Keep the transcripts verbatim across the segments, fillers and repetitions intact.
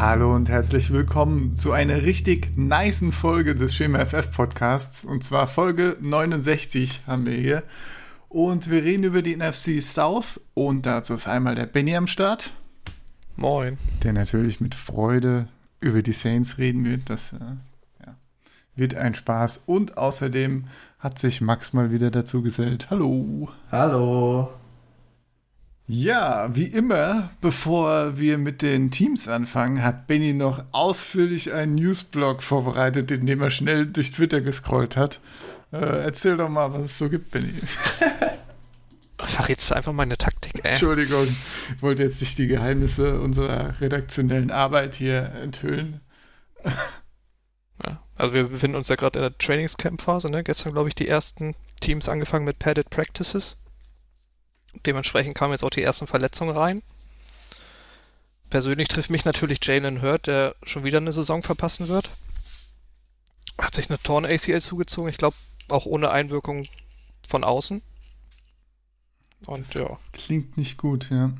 Hallo und herzlich willkommen zu einer richtig nicen Folge des Schema F F Podcasts, und zwar Folge neunundsechzig haben wir hier, und wir reden über die N F C South, und dazu ist einmal der Benny am Start. Moin. Der natürlich mit Freude über die Saints reden wird, das äh, ja, wird ein Spaß, und außerdem hat sich Max mal wieder dazu gesellt. Hallo. Hallo. Ja, wie immer, bevor wir mit den Teams anfangen, hat Benny noch ausführlich einen Newsblog vorbereitet, in dem er schnell durch Twitter gescrollt hat. Äh, erzähl doch mal, was es so gibt, Benny. Verrätst du einfach meine Taktik, ey. Entschuldigung, ich wollte jetzt nicht die Geheimnisse unserer redaktionellen Arbeit hier enthüllen. Ja, also wir befinden uns ja gerade in der Trainingscamp-Phase, ne? Gestern, glaube ich, die ersten Teams angefangen mit Padded Practices. Dementsprechend kamen jetzt auch die ersten Verletzungen rein. Persönlich trifft mich natürlich Jalen Hurd, der schon wieder eine Saison verpassen wird. Hat sich eine Torn-A C L zugezogen, ich glaube auch ohne Einwirkung von außen. Und das ja. Klingt nicht gut, ja.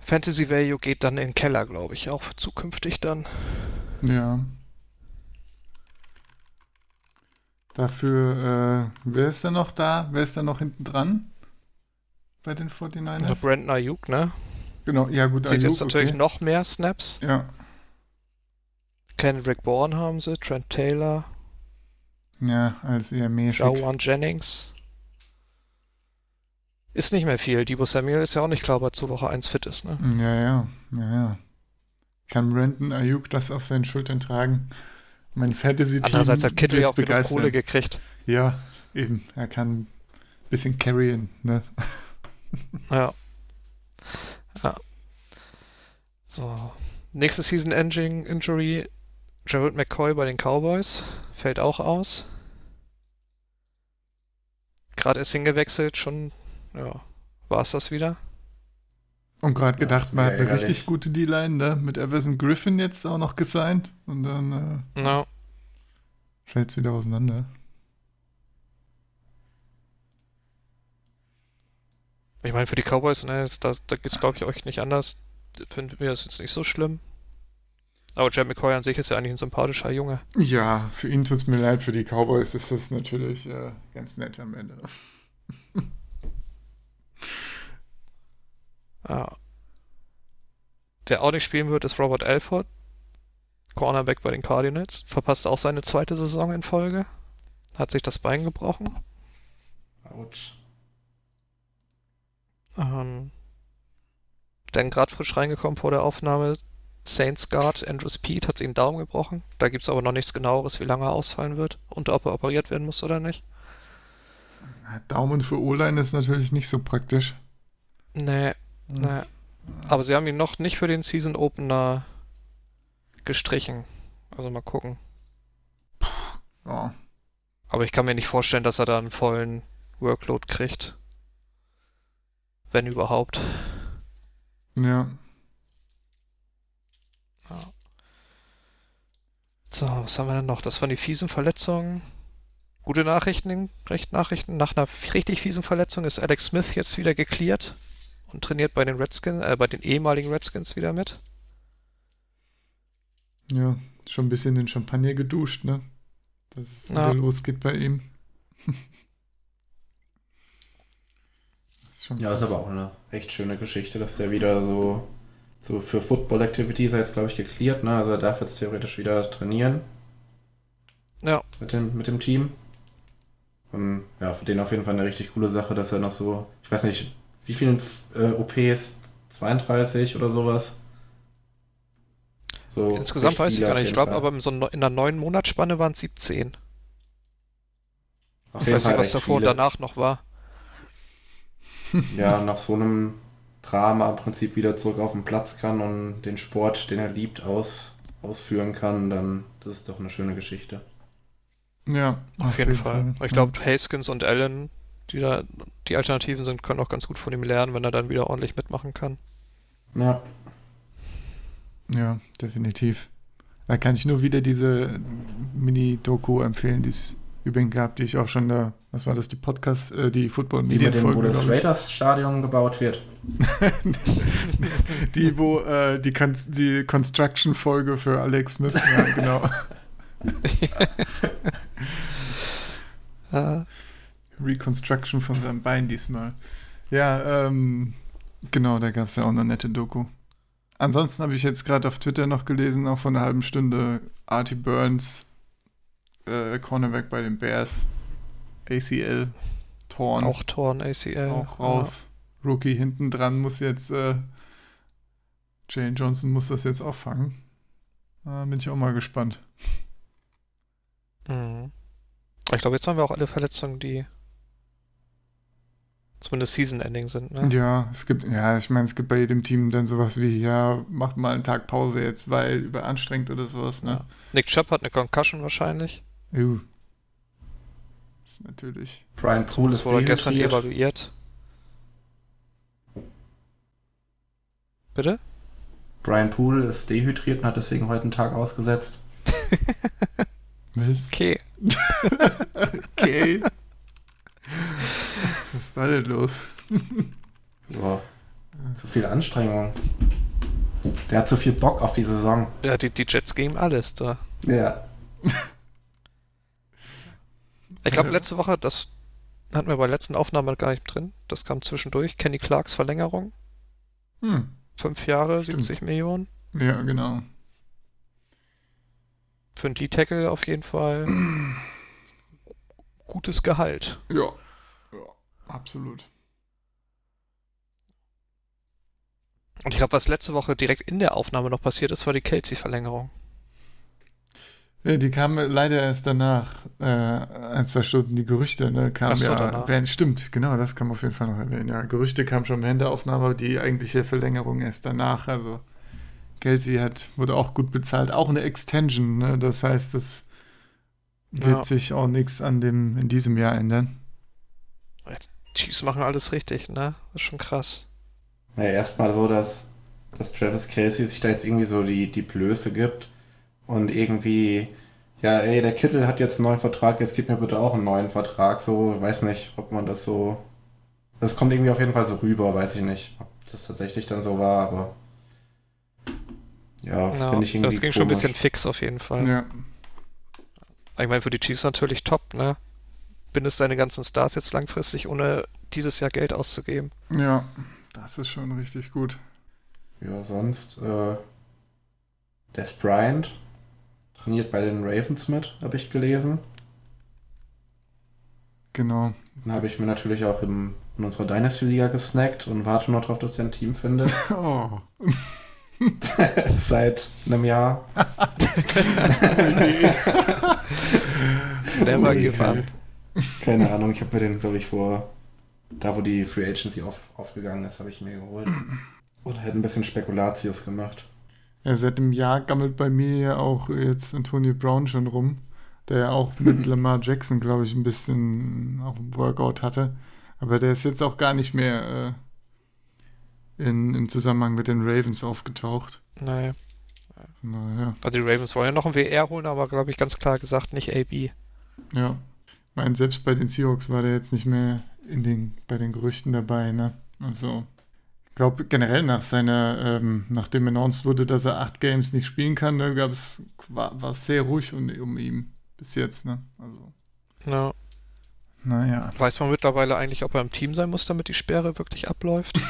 Fantasy Value geht dann in den Keller, glaube ich, auch zukünftig dann. Ja. Dafür, äh, wer ist denn noch da? Wer ist denn noch hinten dran bei den forty-niners? Oder Brandon Ayuk, ne? Genau, ja gut, Ayuk. Sieht jetzt natürlich okay. Noch mehr Snaps. Ja. Kendrick Bourne haben sie, Trent Taylor. Ja, als eher mäßig. Juan Jennings. Ist nicht mehr viel. Deebo Samuel ist ja auch nicht klar, ob er zur Woche eins fit ist, ne? Ja, ja, ja, ja. Kann Brandon Ayuk das auf seinen Schultern tragen? Mein Fantasy-Team. Andererseits hat Kittel ja auch wieder Kohle gekriegt. Ja, eben. Er kann ein bisschen carryen, ne? Ja. Ja. So. Nächste Season-Ending-Injury. Gerald McCoy bei den Cowboys. Fällt auch aus. Gerade ist hingewechselt. Schon, ja, war es das wieder. Und gerade gedacht, ja, man hat eine ehrlich. richtig gute D-Line, ne? Mit Everson Griffin jetzt auch noch gesigned. Und dann äh, no. fällt es wieder auseinander. Ich meine, für die Cowboys, ne, da, da geht es, glaube ich, euch nicht anders. Finden wir das jetzt nicht so schlimm. Aber Gerald McCoy an sich ist ja eigentlich ein sympathischer Junge. Ja, für ihn tut es mir leid. Für die Cowboys ist das natürlich äh, ganz nett am Ende. Ah. Wer auch nicht spielen wird, ist Robert Alford, Cornerback bei den Cardinals. Verpasst auch seine zweite Saison in Folge. Hat sich das Bein gebrochen. Autsch. Ähm, dann gerade frisch reingekommen vor der Aufnahme, Saints Guard Andrus Peat hat sich den Daumen gebrochen. Da gibt es aber noch nichts Genaueres, wie lange er ausfallen wird und ob er operiert werden muss oder nicht. Daumen für O-Line ist natürlich nicht so praktisch. Nee. Naja. Aber sie haben ihn noch nicht für den Season Opener gestrichen. Also mal gucken. Puh, ja. Aber ich kann mir nicht vorstellen, dass er da einen vollen Workload kriegt. Wenn überhaupt. Ja. Ja. So, was haben wir denn noch? Das waren die fiesen Verletzungen. Gute Nachrichten, recht Nachrichten. Nach einer richtig fiesen Verletzung ist Alex Smith jetzt wieder gecleared. Und trainiert bei den Redskins, äh, bei den ehemaligen Redskins wieder mit. Ja, schon ein bisschen in Champagner geduscht, ne? Dass es wieder ja. losgeht bei ihm. Das ist schon ja, krass. Ist aber auch eine echt schöne Geschichte, dass der wieder so, so für Football Activities jetzt, glaube ich, gecleared, ne? Also er darf jetzt theoretisch wieder trainieren. Ja. Mit dem, mit dem Team. Und ja, für den auf jeden Fall eine richtig coole Sache, dass er noch so, ich weiß nicht, wie vielen äh, O Ps? zweiunddreißig oder sowas? So insgesamt weiß ich gar nicht. Ich glaube aber in, so ne- in der neun Monatsspanne waren es siebzehn. Auf ich weiß nicht, was davor viele. Und danach noch war. Ja, nach so einem Drama im Prinzip wieder zurück auf den Platz kann und den Sport, den er liebt, aus, ausführen kann, dann das ist doch eine schöne Geschichte. Ja, auf, auf jeden, jeden Fall. Fall. Ich glaube, ja. Haskins und Allen, die da die Alternativen sind, können auch ganz gut von ihm lernen, wenn er dann wieder ordentlich mitmachen kann. Ja. Ja, definitiv. Da kann ich nur wieder diese Mini-Doku empfehlen, die übrigens gehabt, die ich auch schon da, was war das, die Podcast, äh, die Football Media Folge, wo das Raiders Stadion gebaut wird. die, wo äh, die, Con- die Construction Folge für Alex Smith, ja, genau. uh. Reconstruction von seinem Bein diesmal. Ja, ähm, genau, da gab es ja auch eine nette Doku. Ansonsten habe ich jetzt gerade auf Twitter noch gelesen, auch von einer halben Stunde, Artie Burns, äh, Cornerback bei den Bears, A C L, Torn. Auch Torn, A C L. Auch raus. Ja. Rookie hinten dran muss jetzt, äh, Jane Johnson muss das jetzt auffangen. Da bin ich auch mal gespannt. Mhm. Ich glaube, jetzt haben wir auch alle Verletzungen, die zumindest Season-Ending sind, ne? Ja, es gibt, ja, ich meine, es gibt bei jedem Team dann sowas wie, ja, macht mal einen Tag Pause jetzt, weil überanstrengt oder sowas, ne? Ja. Nick Chubb hat eine Concussion wahrscheinlich. Juh. Das ist natürlich... Brian Poole ist wurde gestern evaluiert. Bitte? Brian Poole ist dehydriert und hat deswegen heute einen Tag ausgesetzt. Mist. Okay. okay. Was ist da denn los? Boah. Zu viel Anstrengung. Der hat zu viel Bock auf die Saison. Ja, die, die Jets geben alles da. Ja. Ich glaube, letzte Woche, das hatten wir bei der letzten Aufnahme gar nicht drin. Das kam zwischendurch. Kenny Clarks Verlängerung. Hm. Fünf Jahre, Stimmt. siebzig Millionen. Ja, genau. Für einen D-Tackle auf jeden Fall gutes Gehalt. Ja. Ja, absolut. Und ich glaube, was letzte Woche direkt in der Aufnahme noch passiert ist, war die Kelsey-Verlängerung. Ja, die kam leider erst danach, äh, ein, zwei Stunden, die Gerüchte, ne, kamen so, ja, wenn, stimmt, genau, das kann man auf jeden Fall noch erwähnen, ja, Gerüchte kamen schon während der Aufnahme, die eigentliche Verlängerung erst danach, also Kelsey hat, wurde auch gut bezahlt, auch eine Extension, ne? Das heißt, das wird ja. sich auch nichts an dem, in diesem Jahr ändern. Chiefs machen alles richtig, ne? Das ist schon krass. Naja, erstmal so, dass, dass Travis Kelsey sich da jetzt irgendwie so die, die Blöße gibt und irgendwie, ja, ey, der Kittel hat jetzt einen neuen Vertrag, jetzt gib mir bitte auch einen neuen Vertrag, so, weiß nicht, ob man das so, das kommt irgendwie auf jeden Fall so rüber, weiß ich nicht, ob das tatsächlich dann so war, aber ja, no, finde ich irgendwie das ging komisch. Schon ein bisschen fix auf jeden Fall. Ja. Ich meine, für die Chiefs natürlich top, ne? Bindest deine ganzen Stars jetzt langfristig, ohne dieses Jahr Geld auszugeben. Ja, das ist schon richtig gut. Ja, sonst, äh, Des Bryant trainiert bei den Ravens mit, habe ich gelesen. Genau. Dann habe ich mir natürlich auch im, in unserer Dynasty-Liga gesnackt und warte noch drauf, dass der ein Team findet. Oh. Seit einem Jahr. Never give up. Keine Ahnung, ich habe mir den, glaube ich, vor, da wo die Free Agency auf, aufgegangen ist, habe ich mir geholt. Und hätte ein bisschen Spekulatius gemacht. Ja, seit einem Jahr gammelt bei mir ja auch jetzt Antonio Brown schon rum, der ja auch mit Lamar Jackson, glaube ich, ein bisschen auch ein Workout hatte. Aber der ist jetzt auch gar nicht mehr äh, in, im Zusammenhang mit den Ravens aufgetaucht. Naja. naja. Also die Ravens wollen ja noch ein W R holen, aber glaube ich ganz klar gesagt nicht A B. Ja. Ich meine, selbst bei den Seahawks war der jetzt nicht mehr in den, bei den Gerüchten dabei, ne? Also, ich glaube generell nach seiner, ähm, nachdem announced wurde, dass er acht Games nicht spielen kann, ne, gab's, war es sehr ruhig um, um ihn bis jetzt, ne? Also. Ja. Naja. Weiß man mittlerweile eigentlich, ob er im Team sein muss, damit die Sperre wirklich abläuft?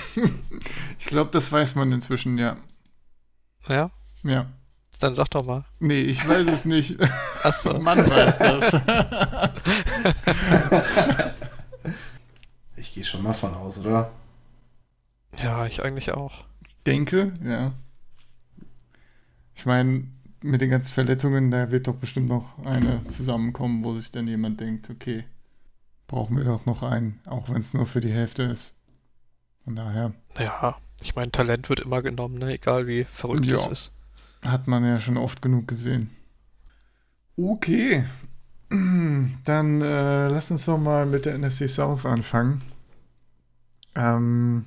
Ich glaube, das weiß man inzwischen, ja. Ja? Ja. Dann sag doch mal. Nee, ich weiß es nicht. Ach so. Mann weiß das. Ich gehe schon mal von aus, oder? Ja, ich eigentlich auch. Denke, ja. Ich meine, mit den ganzen Verletzungen, da wird doch bestimmt noch eine zusammenkommen, wo sich dann jemand denkt, okay, brauchen wir doch noch einen, auch wenn es nur für die Hälfte ist. Von daher. Ja, ich meine, Talent wird immer genommen, ne? Egal wie verrückt ja. es ist. Hat man ja schon oft genug gesehen. Okay. Dann äh, lass uns doch mal mit der N F C South anfangen. Ähm,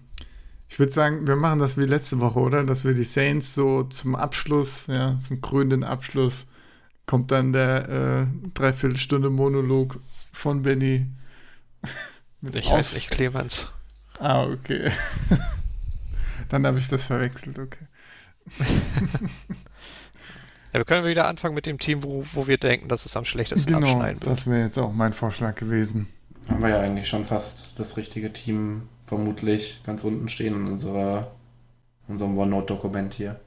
ich würde sagen, wir machen das wie letzte Woche, oder? Dass wir die Saints so zum Abschluss, ja, zum krönenden Abschluss kommt dann der äh, Dreiviertelstunde Monolog von Benny. Ich Aus- heiße nicht Clemens. Ah, okay. Dann habe ich das verwechselt, okay. Ja, wir können wieder anfangen mit dem Team, wo, wo wir denken, dass es am schlechtesten genau, abschneiden wird. Das wäre jetzt auch mein Vorschlag gewesen. Haben wir ja eigentlich schon fast das richtige Team vermutlich ganz unten stehen in unserer, unserem OneNote-Dokument hier.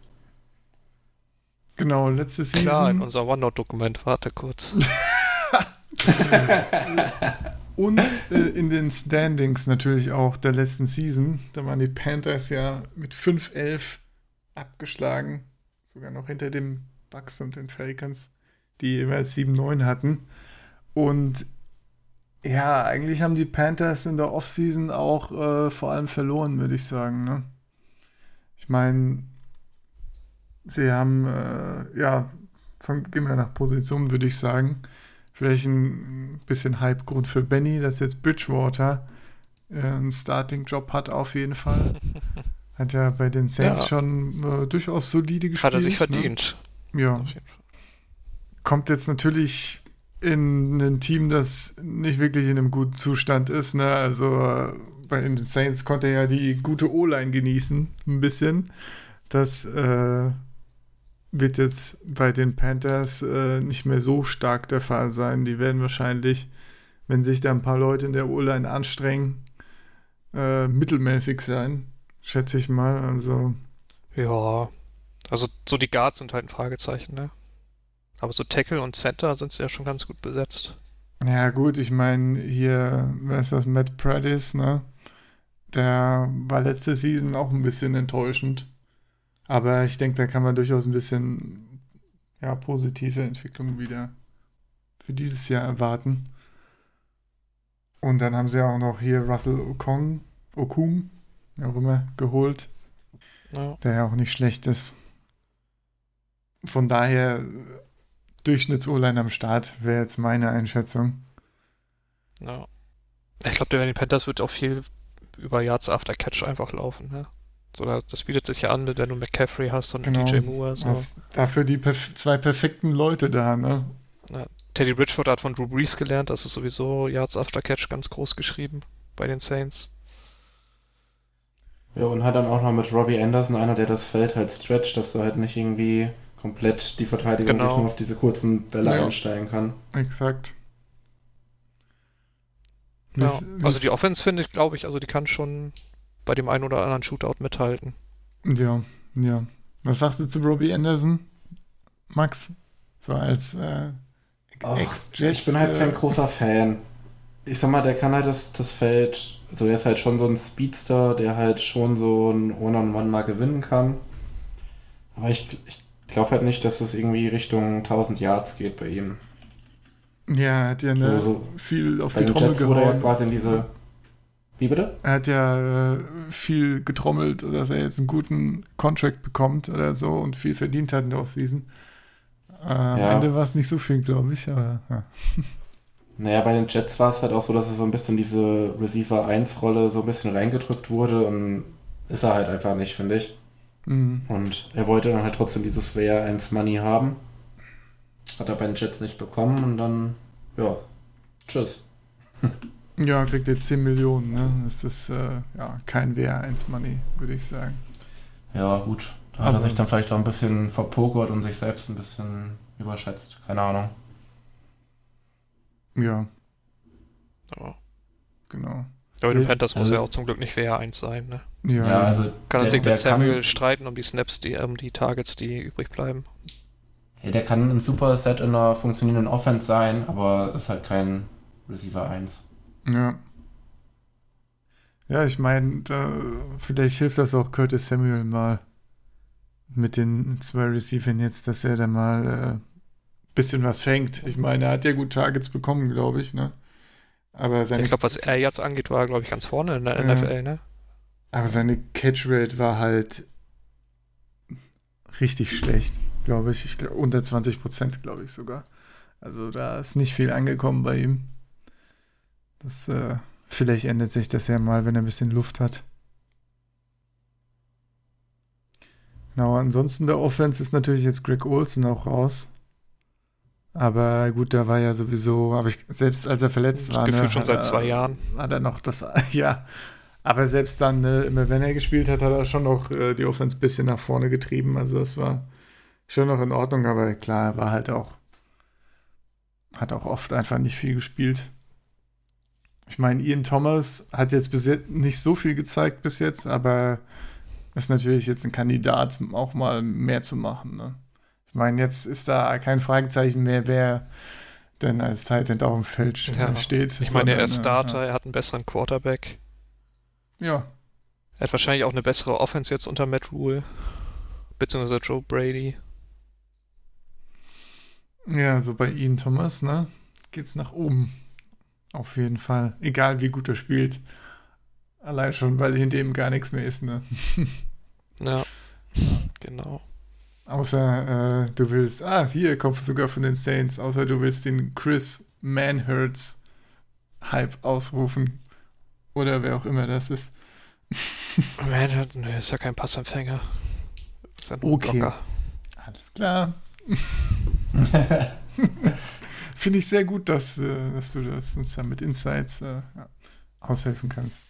Genau, letzte Season. Klar, in unserem OneNote-Dokument, warte kurz. Und äh, in den Standings natürlich auch der letzten Season. Da waren die Panthers ja mit fünf elf abgeschlagen. Sogar noch hinter den Bucks und den Falcons, die jeweils sieben neun hatten. Und ja, eigentlich haben die Panthers in der Offseason auch äh, vor allem verloren, würde ich sagen. Ne? Ich meine, sie haben, äh, ja, von, gehen wir nach Position, würde ich sagen. Vielleicht ein bisschen Hypegrund für Benny, dass jetzt Bridgewater äh, einen Starting-Job hat, auf jeden Fall. Hat ja bei den Saints ja. schon äh, durchaus solide gespielt. Hat er sich verdient. Ne? Ja. Kommt jetzt natürlich in ein Team, das nicht wirklich in einem guten Zustand ist. Ne? Also äh, bei den Saints konnte er ja die gute O-Line genießen, ein bisschen. Das äh, wird jetzt bei den Panthers äh, nicht mehr so stark der Fall sein. Die werden wahrscheinlich, wenn sich da ein paar Leute in der O-Line anstrengen, äh, mittelmäßig sein, schätze ich mal. Also ja, also so die Guards sind halt ein Fragezeichen, ne? Aber so Tackle und Center sind sie ja schon ganz gut besetzt. Ja gut, ich meine hier, wer ist das, Matt Prattis, ne? Der war letzte Season auch ein bisschen enttäuschend. Aber ich denke, da kann man durchaus ein bisschen ja, positive Entwicklung wieder für dieses Jahr erwarten. Und dann haben sie ja auch noch hier Russell Okung, Okung, wie auch immer, geholt, ja. Der ja auch nicht schlecht ist. Von daher, Durchschnitts-O-Line am Start wäre jetzt meine Einschätzung. Ja. Ich glaube, der bei den Panthers wird auch viel über Yards After Catch einfach laufen, ne? So, das bietet sich ja an, wenn du McCaffrey hast und genau. D J Moore. So. Hast dafür die perf- zwei perfekten Leute da, ne? Ja, Teddy Bridgewater hat von Drew Brees gelernt, das ist sowieso Yards After Catch ganz groß geschrieben bei den Saints. Ja, und hat dann auch noch mit Robbie Anderson einer, der das Feld halt stretcht, dass du halt nicht irgendwie komplett die Verteidigung genau. sich nur auf diese kurzen Bälle ja. einstellen kann. Exakt. Ja. Das, das also die Offense finde ich, glaube ich, also die kann schon bei dem einen oder anderen Shootout mithalten. Ja, ja. Was sagst du zu Robbie Anderson, Max? So als äh, Ex-Jets. Ich bin halt äh, kein großer Fan. Ich sag mal, der kann halt das, das Feld, so also der ist halt schon so ein Speedster, der halt schon so ein One-on-One mal gewinnen kann. Aber ich, ich glaube halt nicht, dass das irgendwie Richtung tausend Yards geht bei ihm. Ja, er hat ja eine, also, viel auf die Trommel Jets gehauen. Wurde ja quasi in diese... Wie bitte? Er hat ja äh, viel getrommelt, dass er jetzt einen guten Contract bekommt oder so und viel verdient hat in der Offseason. Äh, ja. Am Ende war es nicht so viel, glaube ich. Aber, ja. Naja, bei den Jets war es halt auch so, dass er so ein bisschen diese Receiver eins Rolle so ein bisschen reingedrückt wurde und ist er halt einfach nicht, finde ich. Mhm. Und er wollte dann halt trotzdem dieses Player eins Money haben. Hat er bei den Jets nicht bekommen und dann, ja, tschüss. Ja, kriegt jetzt zehn Millionen, ne? Das ist äh, ja, kein W R eins Money, würde ich sagen. Ja, gut. Da hat er sich dann vielleicht auch ein bisschen verpokert und sich selbst ein bisschen überschätzt. Keine Ahnung. Ja. Oh. Genau. Aber den Panthers muss also, ja auch zum Glück nicht W R eins sein, ne? Ja, ja also... Kann er sich mit Samuel streiten um die Snaps, die, um die Targets, die übrig bleiben? Ja, der kann ein super Set in einer funktionierenden Offense sein, aber ist halt kein Receiver eins. Ja. Ja, ich meine, vielleicht hilft das auch Curtis Samuel mal mit den zwei Receivern jetzt, dass er da mal ein äh, bisschen was fängt. Ich meine, er hat ja gut Targets bekommen, glaube ich, ne? Aber seine ich glaube, was er jetzt angeht, war, glaube ich, ganz vorne in der ja. N F L, ne? Aber seine Catchrate war halt richtig schlecht, glaube ich. ich glaub, unter zwanzig Prozent, glaube ich sogar. Also da ist nicht viel angekommen bei ihm. Das, äh, vielleicht ändert sich das ja mal, wenn er ein bisschen Luft hat. Genau, ansonsten der Offense ist natürlich jetzt Greg Olsen auch raus. Aber gut, da war ja sowieso, aber ich, selbst als er verletzt war, gefühlt ne, schon seit er, zwei Jahren. Hat er noch das, ja. Aber selbst dann, ne, immer wenn er gespielt hat, hat er schon noch äh, die Offense ein bisschen nach vorne getrieben. Also das war schon noch in Ordnung, aber klar, er war halt auch, hat auch oft einfach nicht viel gespielt. Ich meine, Ian Thomas hat jetzt bis jetzt nicht so viel gezeigt bis jetzt, aber ist natürlich jetzt ein Kandidat, auch mal mehr zu machen, ne? Ich meine, jetzt ist da kein Fragezeichen mehr, wer denn als Tight End auf dem Feld ja. steht. Ich meine, er ist Starter, ja. er hat einen besseren Quarterback. Ja. Er hat wahrscheinlich auch eine bessere Offense jetzt unter Matt Rule, beziehungsweise Joe Brady. Ja, so bei Ian Thomas, ne, geht's nach oben. Auf jeden Fall. Egal, wie gut er spielt. Allein schon, weil hinter ihm gar nichts mehr ist, ne. Ja, genau. Außer äh, du willst, ah, hier kommt sogar von den Saints, außer du willst den Chris Manhurts Hype ausrufen. Oder wer auch immer das ist. Manhurts, ne, ist ja kein Passempfänger. Ist ja nur okay. Blocker. Alles klar. Finde ich sehr gut, dass, äh, dass du das uns ja mit Insights äh, ja, aushelfen kannst.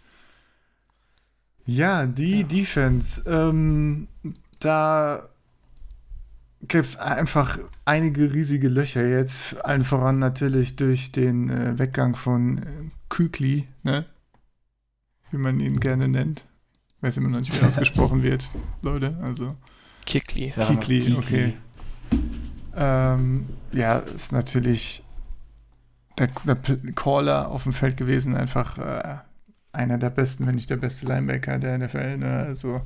Ja, die ja. Defense. Ähm, da gäbe es einfach einige riesige Löcher jetzt, allen voran natürlich durch den äh, Weggang von äh, Kuechly, ne? Wie man ihn gerne nennt. Weiß immer noch nicht, wie ausgesprochen wird, Leute, also Kuechly. Kuechly, okay. Ähm, ja, ist natürlich der, der Caller auf dem Feld gewesen, einfach äh, einer der besten, wenn nicht der beste Linebacker der N F L, ne? Also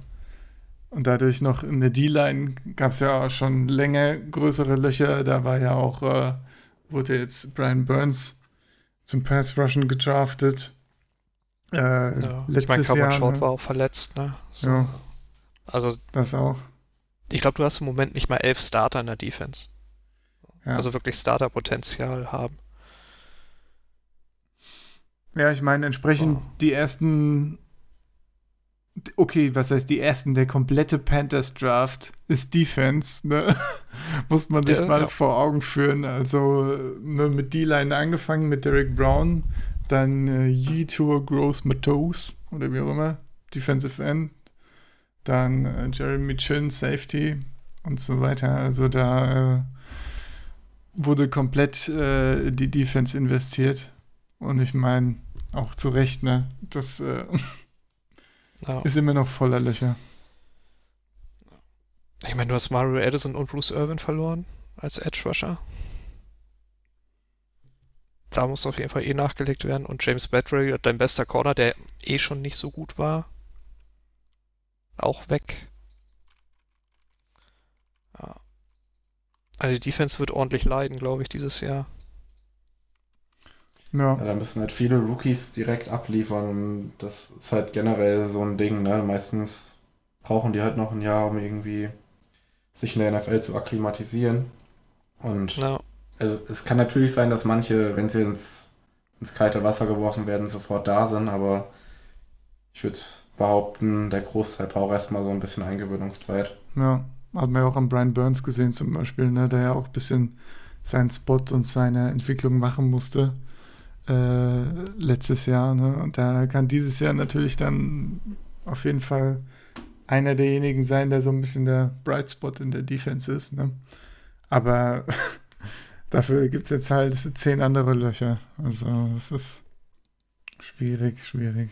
und dadurch noch in der D-Line gab es ja auch schon länger größere Löcher. Da war ja auch, äh, wurde jetzt Brian Burns zum Pass-Rushen gedraftet. Äh, ja, letztes ich mein, Jahr. Short ne? war auch verletzt, ne? So. Ja, also, das auch. Ich glaube, du hast im Moment nicht mal elf Starter in der Defense. Ja. Also wirklich Starter-Potenzial haben. Ja, ich meine, entsprechend oh. die ersten... Okay, was heißt die ersten? Der komplette Panthers-Draft ist Defense, ne? Muss man sich ja, mal ja. vor Augen führen. Also ne, mit D-Line angefangen, mit Derrick Brown, dann äh, Yitour Gross-Matos oder wie auch immer, Defensive End, dann äh, Jeremy Chin, Safety und so weiter. Also da äh, wurde komplett äh, die Defense investiert. Und ich meine, auch zu Recht, ne? Das... Äh, Ja. Ist immer noch voller Löcher. Ich meine, du hast Mario Addison und Bruce Irvin verloren als Edge-Rusher. Da muss auf jeden Fall eh nachgelegt werden. Und James Bradbury, dein bester Corner, der eh schon nicht so gut war, auch weg. Ja. Also die Defense wird ordentlich leiden, glaube ich, dieses Jahr. Ja. Ja, da müssen halt viele Rookies direkt abliefern und das ist halt generell so ein Ding, ne? Meistens brauchen die halt noch ein Jahr, um irgendwie sich in der N F L zu akklimatisieren. Und no. also es kann natürlich sein, dass manche, wenn sie ins, ins kalte Wasser geworfen werden, sofort da sind, aber ich würde behaupten, der Großteil braucht erstmal so ein bisschen Eingewöhnungszeit. Ja, hat man ja auch an Brian Burns gesehen zum Beispiel, ne? Der ja auch ein bisschen seinen Spot und seine Entwicklung machen musste. Äh, letztes Jahr, ne? Und da kann dieses Jahr natürlich dann auf jeden Fall einer derjenigen sein, der so ein bisschen der Bright Spot in der Defense ist, ne? Aber dafür gibt es jetzt halt zehn andere Löcher. Also es ist schwierig, schwierig.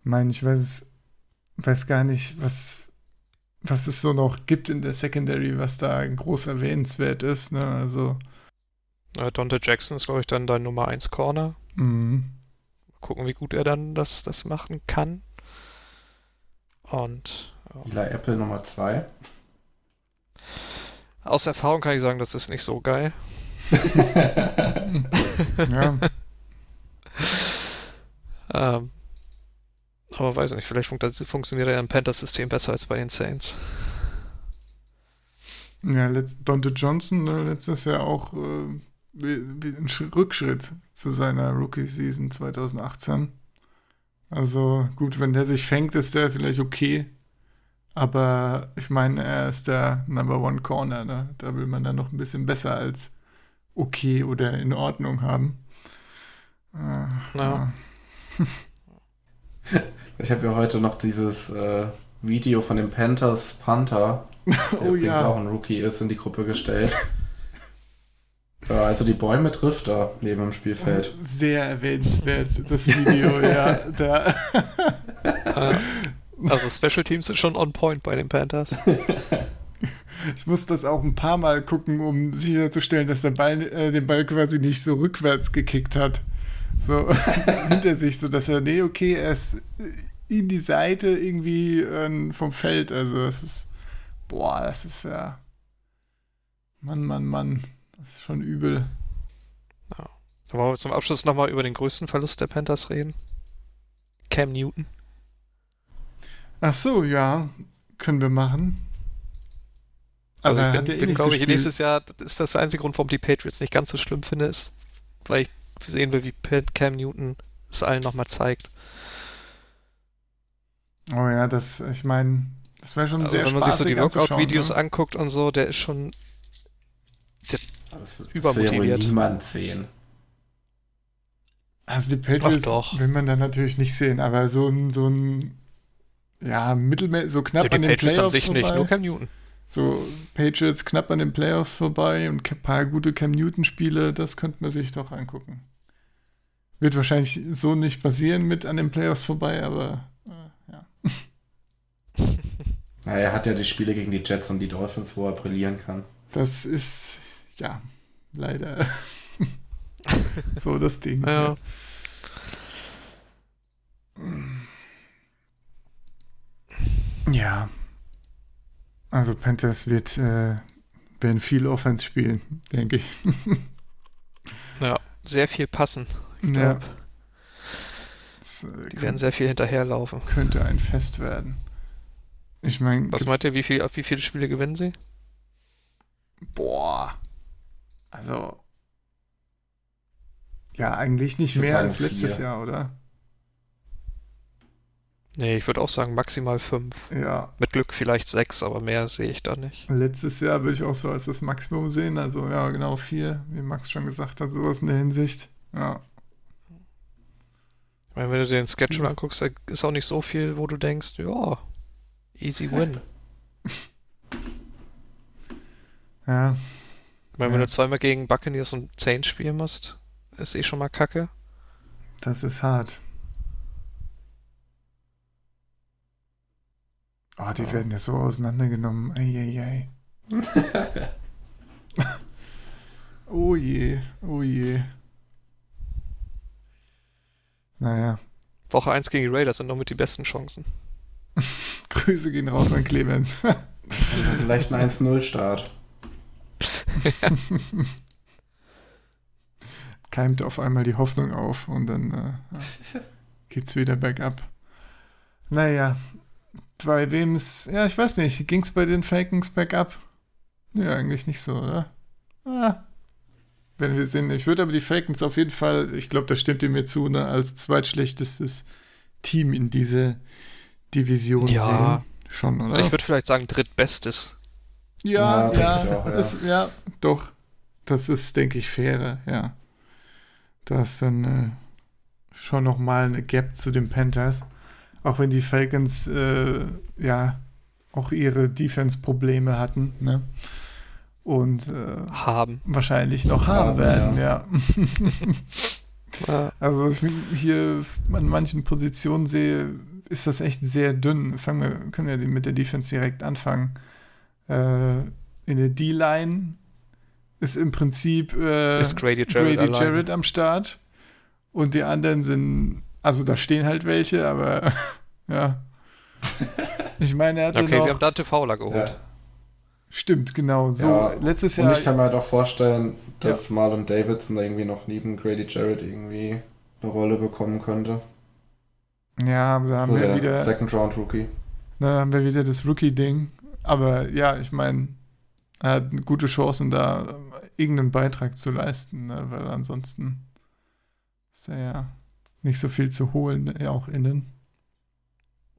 Ich meine, ich weiß, weiß gar nicht, was, was es so noch gibt in der Secondary, was da groß erwähnenswert ist, ne? Also Donte Jackson ist, glaube ich, dann dein Nummer eins Corner. Mhm. Gucken, wie gut er dann das, das machen kann. Und ja. Eli Apple Nummer zwei. Aus Erfahrung kann ich sagen, das ist nicht so geil. ja. ähm, aber weiß nicht, vielleicht funkt, funktioniert er im Panthers-System besser als bei den Saints. Ja, letzt, Donte Johnson, ne, letztes Jahr auch äh, ein Rückschritt zu seiner Rookie-Season zwanzig achtzehn. Also gut, wenn der sich fängt, ist der vielleicht okay. Aber ich meine, er ist der Number One Corner. Ne? Da will man dann noch ein bisschen besser als okay oder in Ordnung haben. Äh, ja. Ich habe ja heute noch dieses äh, Video von dem Panthers Panther, der oh, übrigens ja. auch ein Rookie ist, in die Gruppe gestellt. Ja, also die Bäume trifft er neben dem Spielfeld. Sehr erwähnenswert, das Video, ja. Da. Also Special Teams sind schon on point bei den Panthers. Ich muss das auch ein paar Mal gucken, um sicherzustellen, dass der Ball äh, den Ball quasi nicht so rückwärts gekickt hat. So hinter sich, so dass er, nee, okay, er ist in die Seite irgendwie ähm, vom Feld. Also es ist, boah, das ist ja, Mann, Mann, Mann. Das ist schon übel. Ja. Wollen wir zum Abschluss nochmal über den größten Verlust der Panthers reden? Cam Newton. Ach so, ja. Können wir machen. Aber also ich bin, bin glaube ich, nächstes Jahr, das ist das der einzige Grund, warum die Patriots nicht ganz so schlimm finde, ist, weil ich sehen will, wie Cam Newton es allen nochmal zeigt. Oh ja, das, ich meine, das wäre schon also sehr spaßig anzuschauen. Wenn man sich so die Workout-Videos ne? anguckt und so, der ist schon der das wird, übermotiviert. Das will niemand sehen. Also die Patriots will man dann natürlich nicht sehen, aber so ein, so ein ja, mittelmäßig, so knapp ja, an den Patriots Playoffs an sich vorbei. Nicht, nur Cam Newton. So Patriots knapp an den Playoffs vorbei und ein paar gute Cam Newton-Spiele, das könnte man sich doch angucken. Wird wahrscheinlich so nicht passieren mit an den Playoffs vorbei, aber äh, ja. Naja, er hat ja die Spiele gegen die Jets und die Dolphins, wo er brillieren kann. Das ist, ja, leider so das Ding. Ja. Ja. Also Panthers wird äh, werden viel Offense spielen, denke ich. Ja, sehr viel passen. Ich ja. Das, äh, die könnte, werden sehr viel hinterherlaufen. Könnte ein Fest werden. Ich meine, was meint ihr, wie viel, auf wie viele Spiele gewinnen sie? Boah. Also ja, eigentlich nicht mehr als letztes vier. Jahr, oder? Nee, ich würde auch sagen maximal fünf. Ja. Mit Glück vielleicht sechs, aber mehr sehe ich da nicht. Letztes Jahr würde ich auch so als das Maximum sehen. Also ja, genau vier, wie Max schon gesagt hat, sowas in der Hinsicht. Ja. Ich meine, wenn du dir den Schedule anguckst, da ist auch nicht so viel, wo du denkst, ja, easy win. Ja. Ich meine, wenn ja. du zweimal gegen Buccaneers und Saints spielen musst, ist eh schon mal kacke. Das ist hart. Oh, die oh. werden ja so auseinandergenommen. Eieiei. Oh je, oh je. Naja. Woche eins gegen die Raiders sind noch mit die besten Chancen. Grüße gehen raus an Clemens. Vielleicht ein eins null Start. Ja. Keimt auf einmal die Hoffnung auf und dann äh, geht's wieder bergab. Naja. Bei wem es, ja, ich weiß nicht, ging es bei den Falcons bergab? Nö, ja, eigentlich nicht so, oder? Ah, wenn wir sehen, ich würde aber die Falcons auf jeden Fall, ich glaube, da stimmt ihr mir zu, ne, als zweitschlechtestes Team in diese Division ja. sehen. Schon, oder? Ich würde vielleicht sagen drittbestes. Ja, ja, ja, auch, ja. Ist, ja, doch. Das ist, denke ich, fairer, ja. Da ist dann äh, schon nochmal eine Gap zu den Panthers. Auch wenn die Falcons äh, ja auch ihre Defense-Probleme hatten, ne? Und äh, haben. wahrscheinlich noch haben, haben werden, ja. ja. Also was ich hier an manchen Positionen sehe, ist das echt sehr dünn. Fangen wir, können wir mit der Defense direkt anfangen. Äh, in der D-Line ist im Prinzip äh, ist Grady Jarrett, Grady Jarrett am Start und die anderen sind Also da stehen halt welche, aber ja. Ich meine, er hat okay, noch, sie haben Dante Fowler geholt. Ja. Stimmt, genau. So ja, letztes Jahr. Und ich kann mir halt auch vorstellen, dass ja. Marlon Davidson da irgendwie noch neben Grady Jarrett irgendwie eine Rolle bekommen könnte. Ja, aber da haben so wir wieder Second Round Rookie. Da haben wir wieder das Rookie-Ding. Aber ja, ich meine, er hat gute Chancen, da irgendeinen Beitrag zu leisten, ne? Weil ansonsten ist er ja nicht so viel zu holen, ja, auch innen.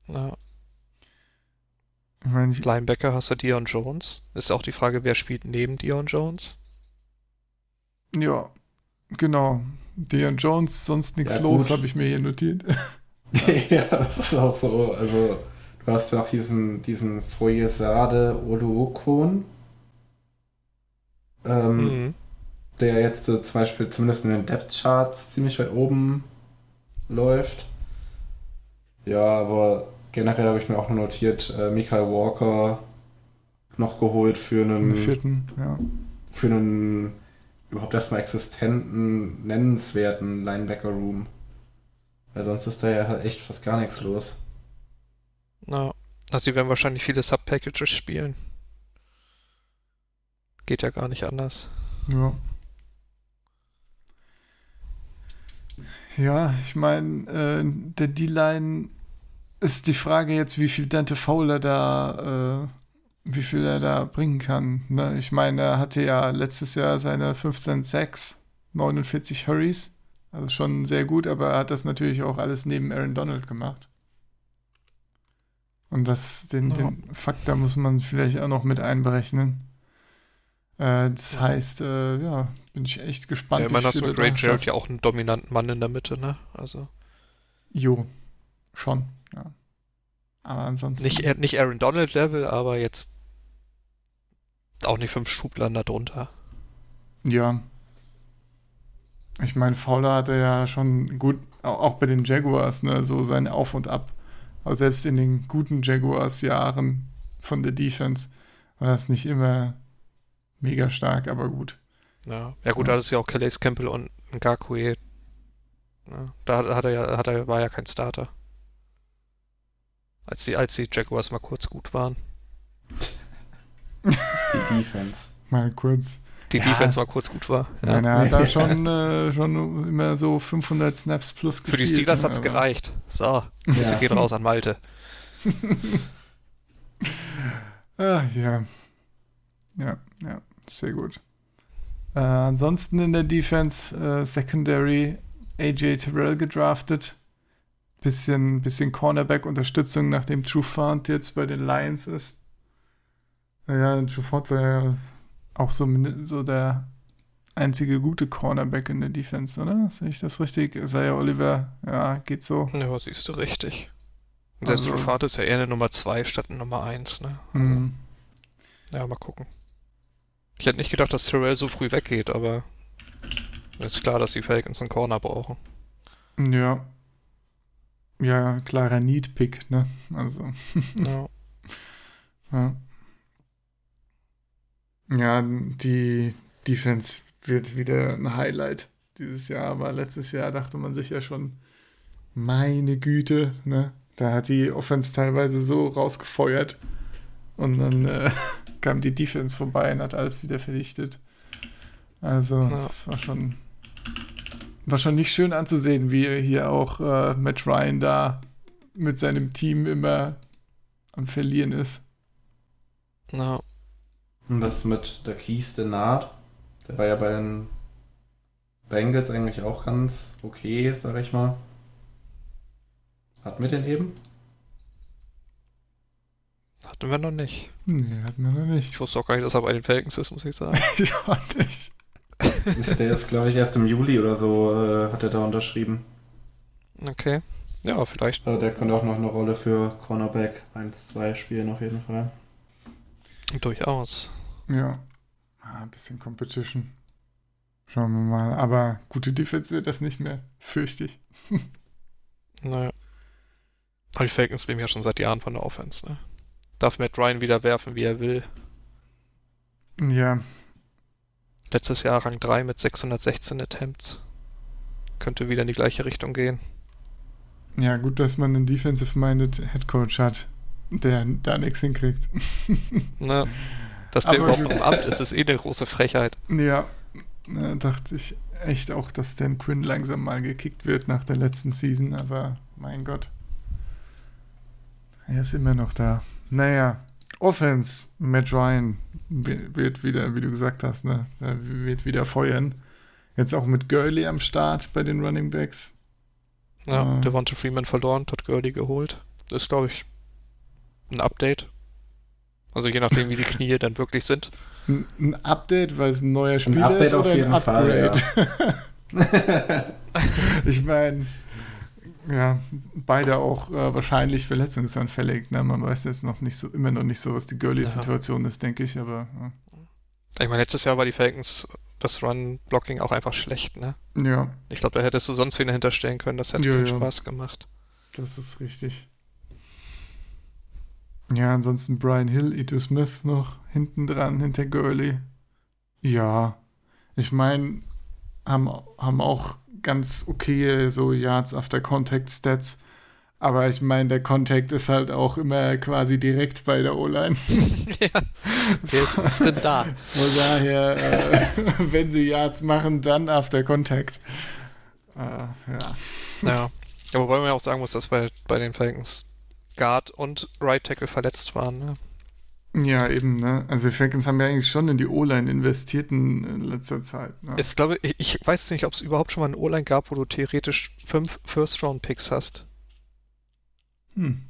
Ja. Ich meine, Linebacker hast du Dion Jones. Ist auch die Frage, wer spielt neben Dion Jones? Ja, genau. Dion Jones, sonst nichts ja, los, habe ich mir hier notiert. Ja, das ist auch so. Also, du hast ja auch diesen, diesen Foyesade Oluokun, ähm, mhm. der jetzt so zum Beispiel zumindest in den Depth-Charts ziemlich weit oben läuft. Ja, aber generell habe ich mir auch nur notiert, äh, Michael Walker noch geholt für einen vierten, ja. für einen überhaupt erstmal existenten, nennenswerten Linebacker-Room. Weil sonst ist da ja halt echt fast gar nichts los. Na, no. Also die werden wahrscheinlich viele Sub-Packages spielen. Geht ja gar nicht anders. Ja. Ja, ich meine, äh, der D-Line ist die Frage jetzt, wie viel Dante Fowler da, äh, wie viel er da bringen kann. Ne? Ich meine, er hatte ja letztes Jahr seine fünfzehn Sacks, neunundvierzig Hurries. Also schon sehr gut, aber er hat das natürlich auch alles neben Aaron Donald gemacht. Und das, den, ja. den Faktor muss man vielleicht auch noch mit einberechnen. Äh, das heißt, äh, ja, bin ich echt gespannt. Ja, ich meine, das mit Grady Jarrett ja auch einen dominanten Mann in der Mitte, ne? Also. Jo, schon, ja. Aber ansonsten. Nicht, nicht Aaron Donald-Level, aber jetzt auch nicht fünf Schubladen da drunter. Ja. Ich meine, Fowler hatte ja schon gut, auch bei den Jaguars, ne, so sein Auf und Ab. Aber selbst in den guten Jaguars-Jahren von der Defense war das nicht immer mega stark, aber gut. Ja, ja gut, da ja. ist ja auch Calais Campbell und Ngakwe. Ja, da hat er ja, hat er, war ja kein Starter. Als die, als die Jaguars mal kurz gut waren. Die Defense. Mal kurz. Die ja. Defense mal kurz gut war. Ja. Nein, er hat da schon, äh, schon immer so fünfhundert Snaps plus gespielt. Für die Steelers hat es gereicht. So, Grüße ja. geht raus an Malte. Ach ja. Ja, ja, sehr gut. Äh, ansonsten in der Defense äh, Secondary A J Terrell gedraftet. Bisschen, bisschen Cornerback-Unterstützung, nachdem Trufant jetzt bei den Lions ist. Ja, Trufant war ja auch so, so der einzige gute Cornerback in der Defense, oder? Sehe ich das richtig? Isaiah Oliver, ja, geht so. Ja, siehst du richtig. Selbst also, Trufant ist ja eher eine Nummer zwei statt eine Nummer eins, ne? Also, mhm. Ja, mal gucken. Ich hätte nicht gedacht, dass Terrell so früh weggeht, aber ist klar, dass die Falcons einen Corner brauchen. Ja. Ja, klarer Need-Pick, ne? Also. Ja. ja. Ja, die Defense wird wieder ein Highlight dieses Jahr, aber letztes Jahr dachte man sich ja schon, meine Güte, ne? Da hat die Offense teilweise so rausgefeuert und dann äh, kam die Defense vorbei und hat alles wieder vernichtet. Also, ja. das war schon... War schon nicht schön anzusehen, wie hier auch äh, Matt Ryan da mit seinem Team immer am Verlieren ist. No. Und das mit der Keith Denard, der war ja bei den Bengals eigentlich auch ganz okay, sag ich mal. Hatten wir den eben? Hatten wir noch nicht. Nee, hatten wir noch nicht. Ich wusste auch gar nicht, dass er bei den Falcons ist, muss ich sagen. Ich auch nicht. Der ist, glaube ich, erst im Juli oder so, äh, hat er da unterschrieben. Okay. Ja, vielleicht. Also der könnte auch noch eine Rolle für Cornerback eins zwei spielen, auf jeden Fall. Durchaus. Ja. Ah, ein bisschen Competition. Schauen wir mal. Aber gute Defense wird das nicht mehr. Fürchte ich. Naja. Aber die Falcons leben ja schon seit Jahren von der Offense, ne? Darf Matt Ryan wieder werfen, wie er will. Ja. Letztes Jahr Rang drei mit sechshundertsechzehn Attempts. Könnte wieder in die gleiche Richtung gehen. Ja, gut, dass man einen Defensive-Minded Headcoach hat, der da nichts hinkriegt. Na, dass der aber überhaupt im Amt ist, ist eh eine große Frechheit. Ja, da dachte ich echt auch, dass Dan Quinn langsam mal gekickt wird nach der letzten Season, aber mein Gott. Er ist immer noch da. Naja. Offense, Matt Ryan wird wieder, wie du gesagt hast, ne, wird wieder feuern. Jetzt auch mit Gurley am Start bei den Running Backs. Ja, äh, Devonta Freeman verloren, Todd Gurley geholt. Das ist, glaube ich, ein Update. Also je nachdem, wie die Knie dann wirklich sind. Ein, ein Update, weil es ein neuer Spieler ein ist, oder auf jeden ein Upgrade? Fall, ja. Ich meine, ja, beide auch äh, wahrscheinlich verletzungsanfällig. Ne? Man weiß jetzt noch nicht so, immer noch nicht so, was die Gurley-Situation ja. ist, denke ich. Aber ja. Ich meine, letztes Jahr war die Falcons das Run-Blocking auch einfach schlecht, ne? Ja. Ich glaube, da hättest du sonst wen dahinterstellen können. Das hätte ja, keinen ja. Spaß gemacht. Das ist richtig. Ja, ansonsten Brian Hill, Edo Smith noch hinten dran, hinter Gurley. Ja, ich meine, haben, haben auch ganz okay so Yards after Contact Stats, aber ich meine, der Contact ist halt auch immer quasi direkt bei der O-Line. Ja, der ist instant da. Von daher, äh, wenn sie Yards machen, dann after Contact. Äh, ja. ja, aber wobei man ja auch sagen muss, dass bei, bei den Falcons Guard und Right Tackle verletzt waren. Ne? Ja, eben, ne? Also die Falcons haben ja eigentlich schon in die O-Line investiert in, in letzter Zeit. Ne? Ich glaube, ich, ich weiß nicht, ob es überhaupt schon mal eine O-Line gab, wo du theoretisch fünf First-Round-Picks hast. Hm.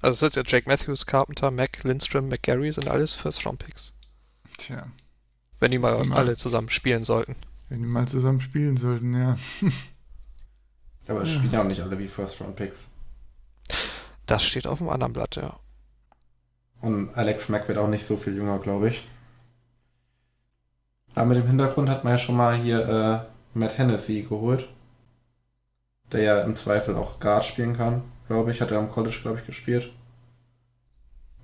Also es ist jetzt ja Jake Matthews, Carpenter, Mack, Lindstrom, McGarry sind alles First-Round-Picks. Tja. Wenn die mal, mal alle zusammen spielen sollten. Wenn die mal zusammen spielen sollten, ja. Aber es ja. spielen ja auch nicht alle wie First-Round-Picks. Das steht auf dem anderen Blatt, ja. Und Alex Mack wird auch nicht so viel jünger, glaube ich. Aber mit dem Hintergrund hat man ja schon mal hier äh, Matt Hennessy geholt. Der ja im Zweifel auch Guard spielen kann, glaube ich. Hat er am College, glaube ich, gespielt.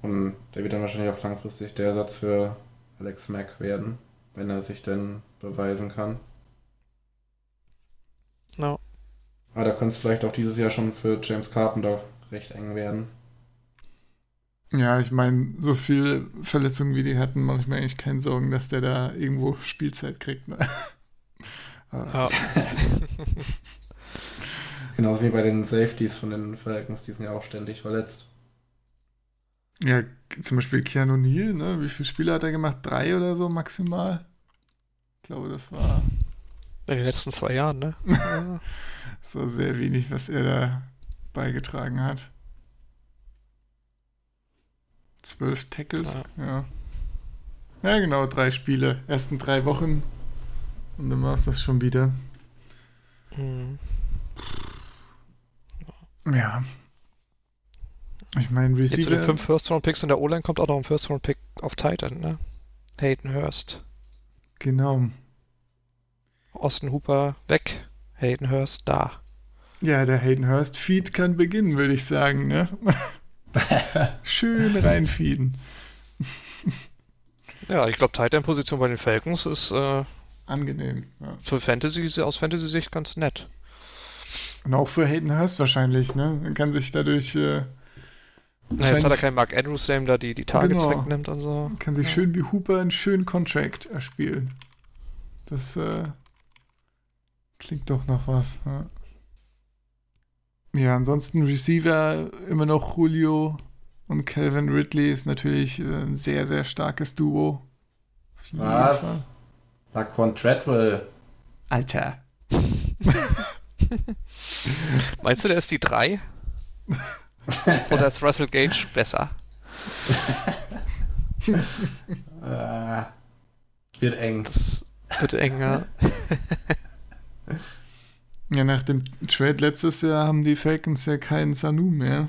Und der wird dann wahrscheinlich auch langfristig der Ersatz für Alex Mack werden, wenn er sich denn beweisen kann. No. Aber da könnte es vielleicht auch dieses Jahr schon für James Carpenter recht eng werden. Ja, ich meine, so viele Verletzungen wie die hatten, mache ich mir eigentlich keine Sorgen, dass der da irgendwo Spielzeit kriegt. Ne? Ja. Genauso wie bei den Safeties von den Falcons, die sind ja auch ständig verletzt. Ja, zum Beispiel Keanu Neal, ne? Wie viele Spiele hat er gemacht? Drei oder so maximal? Ich glaube, das war... In den letzten zwei Jahren, ne? Das war sehr wenig, was er da beigetragen hat. Zwölf Tackles, ja. ja. Ja, genau, drei Spiele. Ersten drei Wochen und dann war es das schon wieder. Mhm. Ja. Ich meine, wie sieht zu den fünf First-Round-Picks in der O-Line kommt auch noch ein First-Round-Pick auf Titan, ne? Hayden Hurst. Genau. Austin Hooper weg, Hayden Hurst da. Ja, der Hayden Hurst-Feed kann beginnen, würde ich sagen, ne? Schön reinfeeden. Ja, ich glaube, Tight-End-Position bei den Falcons ist äh, angenehm. Ja. Für Fantasy, aus Fantasy-Sicht ganz nett. Und auch für Hayden Hurst wahrscheinlich, ne? Man kann sich dadurch... Äh, Na, jetzt hat er keinen Mark Andrews, der ihm da die, die Targets genau. wegnimmt und so. Man kann sich ja. schön wie Hooper einen schönen Contract erspielen. Das äh, klingt doch noch was, ne? Ja, ansonsten Receiver immer noch Julio und Calvin Ridley ist natürlich ein sehr, sehr starkes Duo. Was? Laquan Treadwell. Alter. Meinst du, der ist die drei? Oder ist Russell Gage besser? uh, wird eng. Das wird enger. Ja, nach dem Trade letztes Jahr haben die Falcons ja keinen Sanu mehr.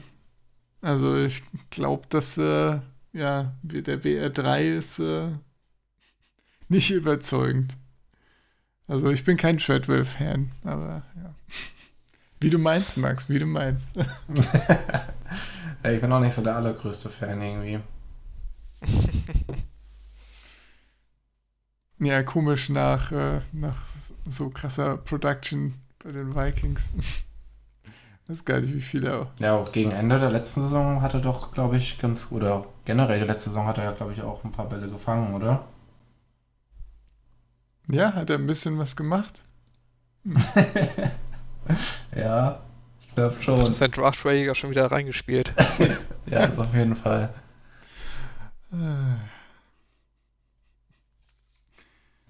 Also ich glaube, dass äh, ja, der B R drei ist äh, nicht überzeugend. Also ich bin kein Treadwell-Fan, aber ja. Wie du meinst, Max, wie du meinst. Ja, ich bin auch nicht so der allergrößte Fan irgendwie. Ja, komisch nach, äh, nach so krasser Production bei den Vikings. Weiß gar nicht, wie viel er auch. Ja, und gegen Ende der letzten Saison hatte doch, glaube ich, ganz. Oder generell die letzte Saison hat er ja, glaube ich, auch ein paar Bälle gefangen, oder? Ja, hat er ein bisschen was gemacht. Ja, ich glaube schon. Hat sein Draft-Jäger schon wieder reingespielt. Ja, das auf jeden Fall.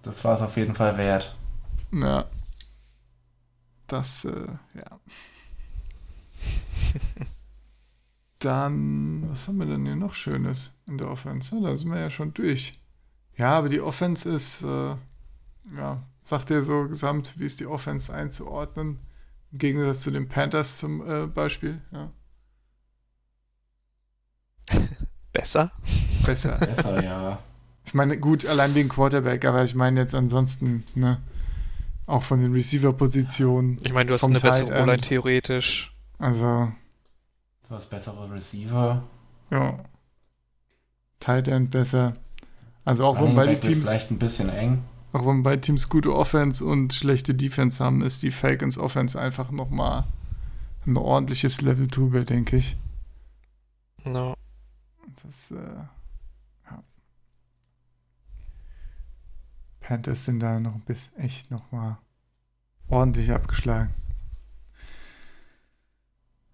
Das war es auf jeden Fall wert. Ja. Das, äh, ja. Dann, was haben wir denn hier noch Schönes in der Offense? Ja, da sind wir ja schon durch. Ja, aber die Offense ist, äh, ja, sagt er so gesamt, wie ist die Offense einzuordnen? Im Gegensatz zu den Panthers zum äh, Beispiel, ja. Besser? Besser. Besser, ja. Ich meine, gut, allein wegen Quarterback, aber ich meine jetzt ansonsten, ne, auch von den Receiver-Positionen. Ich meine, du hast eine bessere O-Line theoretisch. Also. Du hast bessere Receiver. Ja. Tight End besser. Also auch wenn beide Teams vielleicht ein bisschen eng. Auch wenn beide Teams gute Offense und schlechte Defense haben, ist die Falcons Offense einfach nochmal ein ordentliches Level drüber, denke ich. No. Das, äh, ja. Panthers sind da noch ein bisschen echt nochmal ordentlich abgeschlagen.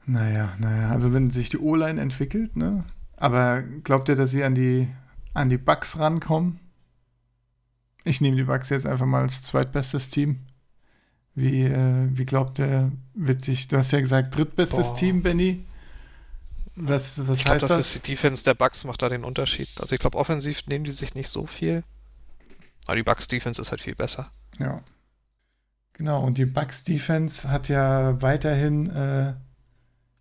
Naja, naja, also wenn sich die O-Line entwickelt, ne? Aber glaubt ihr, dass sie an die, an die Bucks rankommen? Ich nehme die Bucks jetzt einfach mal als zweitbestes Team. Wie, äh, wie glaubt ihr, wird sich, du hast ja gesagt, drittbestes Boah. Team, Benny. Was, was ich heißt glaub, das? Die Defense der Bucks macht da den Unterschied. Also ich glaube, offensiv nehmen die sich nicht so viel. Aber die Bucks-Defense ist halt viel besser. Ja. Genau, und die Bucks-Defense hat ja weiterhin, äh,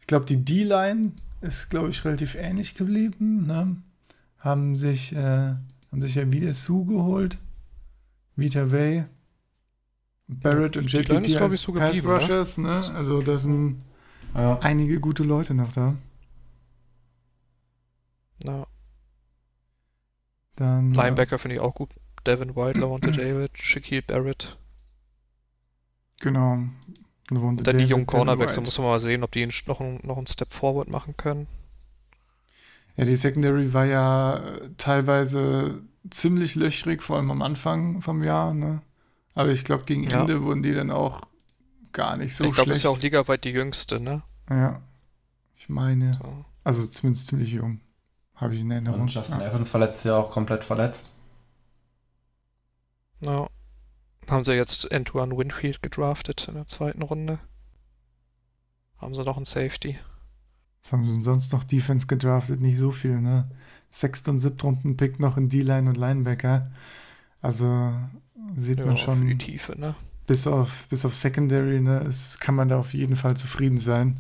ich glaube, die D-Line ist, glaube ich, relativ ähnlich geblieben. Ne? Haben sich, äh, haben sich ja wieder Sue geholt. Vita Way. Barrett ja, und J P P als Pass-Rushers. Ne? Also da sind ja. einige gute Leute noch da. No. Dann, Linebacker finde ich auch gut. Devin White, Lavonte David, Shaquille Barrett. Genau. Lavonte dann David, die jungen Cornerbacks, da muss man mal sehen, ob die noch, noch einen Step forward machen können. Ja, die Secondary war ja teilweise ziemlich löchrig, vor allem am Anfang vom Jahr. Ne? Aber ich glaube, gegen Ende ja. wurden die dann auch gar nicht so ich glaub, schlecht. Ich glaube, ist ja auch ligaweit die jüngste, ne? Ja. Ich meine, so. Also zumindest ziemlich jung. Habe ich in Erinnerung. Und Justin ah. Evans verletzt ja auch komplett verletzt. Ja. Haben sie jetzt Antoine Winfield gedraftet in der zweiten Runde. Haben sie noch einen Safety. Was haben sie denn sonst noch Defense gedraftet? Nicht so viel, ne? Sechst- und Siebtrunden-Pick noch in D-Line und Linebacker. Also sieht ja, man schon... die Tiefe, ne? Bis auf, bis auf Secondary, ne? Ist, kann man da auf jeden Fall zufrieden sein.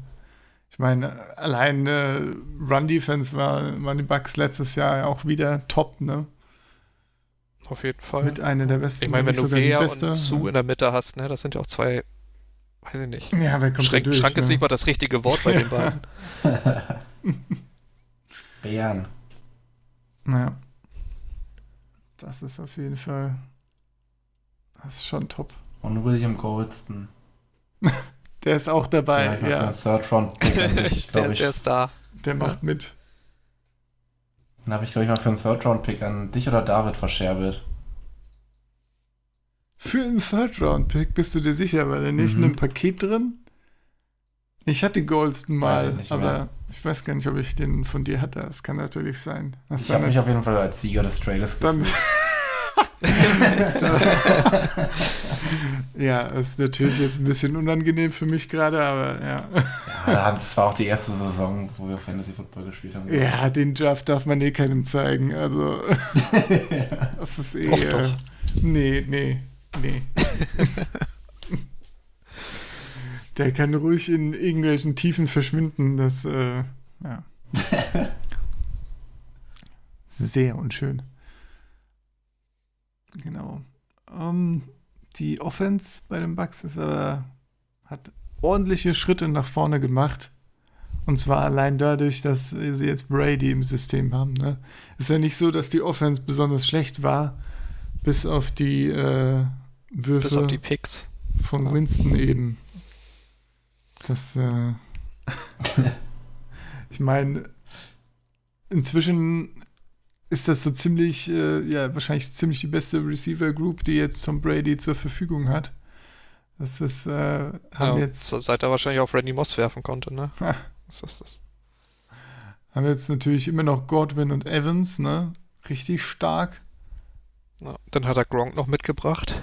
Ich meine, allein äh, Run-Defense war, waren die Bucks letztes Jahr auch wieder top, ne? Auf jeden Fall. Mit einer der besten. Ich meine, wenn du Wehr und Sue in der Mitte hast, ne? Das sind ja auch zwei, weiß ich nicht. Ja, wer kommt Schrank, durch, Schrank ne? ist nicht mal das richtige Wort bei den beiden. Bären. Naja. Das ist auf jeden Fall, das ist schon top. Und William Goldston. Der ist auch dabei, ja. ja. Third Round, ich, der, ich, der ist da. Der macht mit. Dann habe ich, glaube ich, mal für einen Third-Round-Pick an dich oder David verscherbelt. Für einen Third-Round-Pick? Bist du dir sicher? War der nicht mhm. in einem Paket drin? Ich hatte Goldston mal, ich aber ich weiß gar nicht, ob ich den von dir hatte. Das kann natürlich sein. Das ich habe mich auf jeden Fall als Sieger des Trailers gefühlt. Ja, ist natürlich jetzt ein bisschen unangenehm für mich gerade, aber ja. Ja, das war auch die erste Saison, wo wir Fantasy Football gespielt haben. Ja, den Draft darf man eh keinem zeigen, also das ist eh... Och, äh, nee, nee, nee. Der kann ruhig in irgendwelchen Tiefen verschwinden, das, äh, ja. Sehr unschön. Genau. Um, die Offense bei den Bucks ist aber, hat ordentliche Schritte nach vorne gemacht. Und zwar allein dadurch, dass sie jetzt Brady im System haben. Ne? Ist ja nicht so, dass die Offense besonders schlecht war, bis auf die äh, Würfe bis auf die Picks. Von ja. Winston eben. Das, äh, ich meine, inzwischen ist das so ziemlich, äh, ja, wahrscheinlich ziemlich die beste Receiver-Group, die jetzt Tom Brady zur Verfügung hat. Das ist, äh, haben ja, jetzt... Seit er wahrscheinlich auf Randy Moss werfen konnte, ne? Ja. Was ist das? Haben jetzt natürlich immer noch Godwin und Evans, ne? Richtig stark. Ja, dann hat er Gronk noch mitgebracht.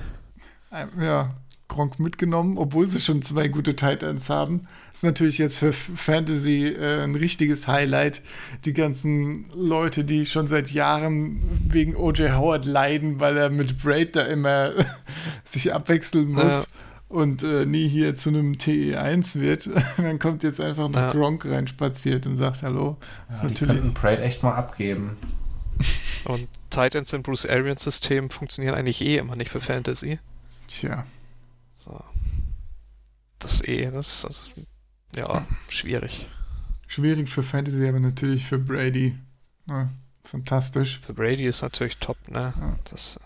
Ja, Gronk mitgenommen, obwohl sie schon zwei gute Tight Ends haben. Das ist natürlich jetzt für Fantasy äh, ein richtiges Highlight. Die ganzen Leute, die schon seit Jahren wegen O J Howard leiden, weil er mit Braid da immer sich abwechseln muss ja. und äh, nie hier zu einem T E eins wird. Dann kommt jetzt einfach noch ja. Gronk reinspaziert und sagt Hallo. Das ja, ist natürlich die könnten Braid echt mal abgeben. Und Tight Ends im Bruce Arians System funktionieren eigentlich eh immer nicht für Fantasy. Tja. So. Das eh, das ist also, ja, schwierig. Schwierig für Fantasy, aber natürlich für Brady. Ja, fantastisch. Für Brady ist natürlich top, ne? Ja. Das,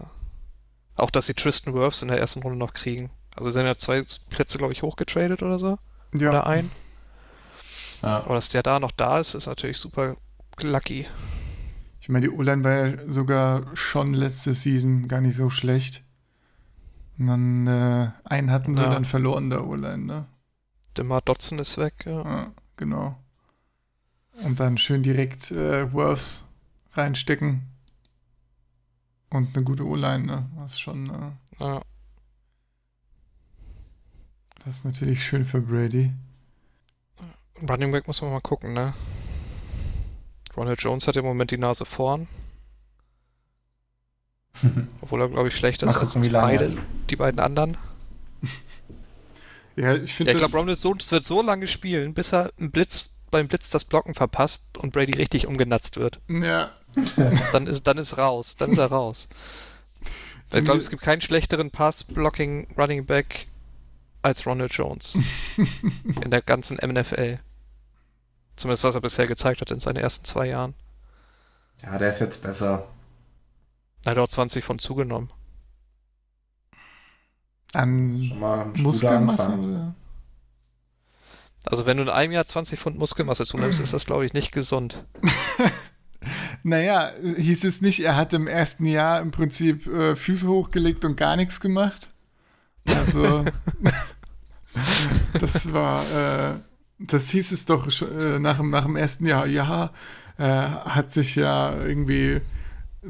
auch, dass sie Tristan Wirfs in der ersten Runde noch kriegen. Also sie sind ja zwei Plätze, glaube ich, hochgetradet oder so. Ja. Oder ein. Ja. Aber dass der da noch da ist, ist natürlich super lucky. Ich meine, die O-Line war ja sogar schon letzte Season gar nicht so schlecht. Und dann äh, einen hatten sie ja. dann verloren, der O-Line, ne? Demar Dotson ist weg, ja. ja. Genau. Und dann schön direkt äh, Worths reinstecken. Und eine gute O-Line, ne? Das ist schon... Äh, ja. Das ist natürlich schön für Brady. Running Back muss man mal gucken, ne? Ronald Jones hat im Moment die Nase vorn. Obwohl er, glaube ich, schlechter ist als die, beide, die beiden anderen. Ja, ich finde ja, ich glaube, Ronald Jones wird so lange spielen, bis er im Blitz, beim Blitz das Blocken verpasst und Brady richtig umgenatzt wird. Ja. Dann ist, dann ist raus. Dann ist er raus. Ich glaube, es gibt keinen schlechteren Pass-Blocking-Running-Back als Ronald Jones. In der ganzen M N F L. Zumindest was er bisher gezeigt hat in seinen ersten zwei Jahren. Ja, der ist jetzt besser. Er hat auch zwanzig von zugenommen. An Muskelmasse? Oder? Also wenn du in einem Jahr zwanzig Pfund Muskelmasse zunimmst, ist das, glaube ich, nicht gesund. Naja, hieß es nicht, er hat im ersten Jahr im Prinzip äh, Füße hochgelegt und gar nichts gemacht? Also, das war, äh, das hieß es doch äh, nach, nach dem ersten Jahr. Ja, äh, hat sich ja irgendwie...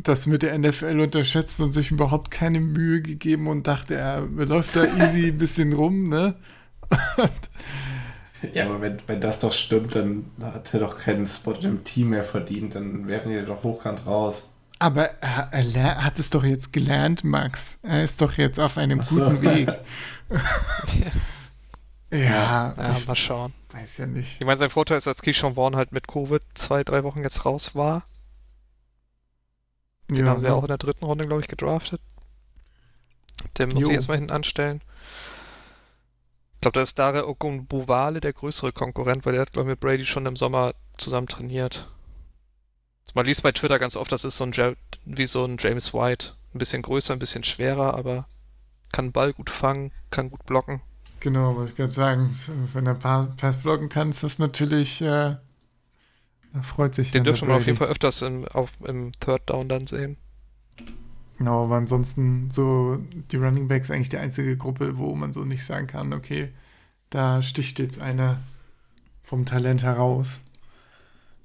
das mit der N F L unterschätzt und sich überhaupt keine Mühe gegeben und dachte, er läuft da easy ein bisschen rum, ne? Ja, aber wenn, wenn das doch stimmt, dann hat er doch keinen Spot im Team mehr verdient, dann werfen die den doch hochkant raus. Aber er, er hat es doch jetzt gelernt, Max. Er ist doch jetzt auf einem so. guten Weg. ja, ja, ja ich mal schauen. Weiß ja nicht. Ich meine, sein Vorteil ist, als Keyshawn Vaughn halt mit Covid zwei, drei Wochen jetzt raus war. Den ja, haben sie ja auch in der dritten Runde, glaube ich, gedraftet. Den muss jo. ich erstmal hinten anstellen. Ich glaube, da ist Dare Ogunbowale der größere Konkurrent, weil der hat, glaube ich, mit Brady schon im Sommer zusammen trainiert. Man liest bei Twitter ganz oft, das ist so ein J- wie so ein James White. Ein bisschen größer, ein bisschen schwerer, aber kann Ball gut fangen, kann gut blocken. Genau, wollte ich gerade sagen, wenn er Pass blocken kann, ist das natürlich... Äh Da freut sich den dürfte man auf jeden Fall öfters im, auf, im Third Down dann sehen. Genau, aber ansonsten so die Running Backs eigentlich die einzige Gruppe, wo man so nicht sagen kann, okay, da sticht jetzt einer vom Talent heraus.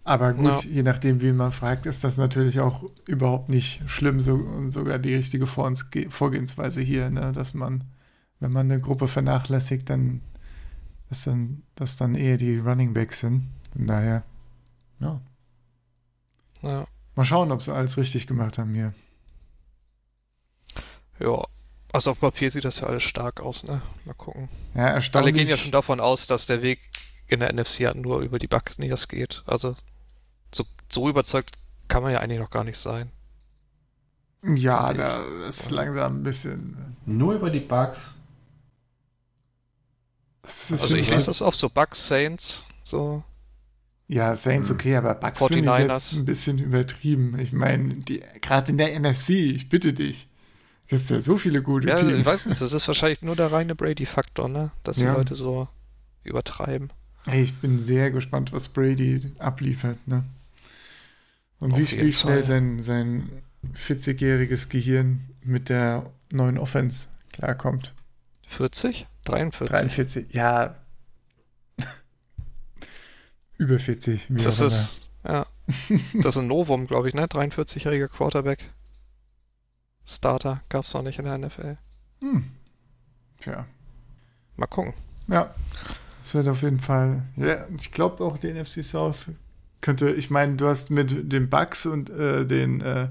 Aber gut, ja. je nachdem, wie man fragt, ist das natürlich auch überhaupt nicht schlimm so, und sogar die richtige Vorgehensweise hier, ne, dass man, wenn man eine Gruppe vernachlässigt, dann dass dann, dass dann eher die Running Backs sind. Von daher Ja. ja. Mal schauen, ob sie alles richtig gemacht haben hier. Ja, also auf Papier sieht das ja alles stark aus, ne? Mal gucken. Ja, erstaunlich. Alle gehen ja schon davon aus, dass der Weg in der N F C halt nur über die Buccaneers geht. Also so, so überzeugt kann man ja eigentlich noch gar nicht sein. Ja, da ist langsam ein bisschen... Nur über die Bucs? Also ich lese das oft so, Bucs, Saints, so... Ja, Saints okay, aber Bucks finde ich jetzt ein bisschen übertrieben. Ich meine, gerade in der N F C, ich bitte dich, das ist ja so viele gute ja, Teams. Ja, ich weiß nicht, das ist wahrscheinlich nur der reine Brady-Faktor, ne? Dass die ja. Leute so übertreiben. Hey, ich bin sehr gespannt, was Brady abliefert, ne? Und Auf wie, wie schnell sein, sein vierzigjähriges Gehirn mit der neuen Offense klarkommt. vierzig? dreiundvierzig? dreiundvierzig, ja. Über vierzig. Das ist, ja, das ist ein Novum, glaube ich, ne? dreiundvierzigjähriger Quarterback. Starter gab's noch nicht in der N F L. Hm. ja. Mal gucken. Ja, das wird auf jeden Fall, ja, ich glaube auch die N F C South könnte, ich meine, du hast mit den Bucks und äh, den äh,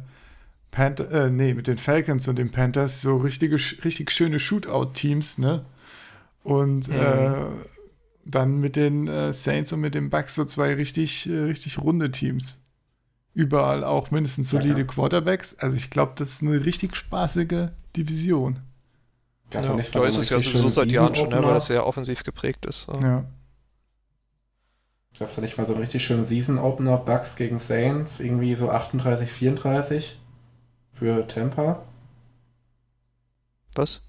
Panthers, äh, nee, mit den Falcons und den Panthers so richtige, richtig schöne Shootout-Teams, ne? Und mhm. äh, dann mit den äh, Saints und mit den Bucks so zwei richtig, äh, richtig runde Teams. Überall auch mindestens solide ja, ja. Quarterbacks. Also ich glaube, das ist eine richtig spaßige Division. Ja, ja. Ich glaube, es ist ja sowieso seit Jahren schon, weil das sehr offensiv geprägt ist. So. Ja. Gab es da nicht mal so einen richtig schönen Season-Opener, Bucks gegen Saints, irgendwie so achtunddreißig vierunddreißig für Tampa? Was?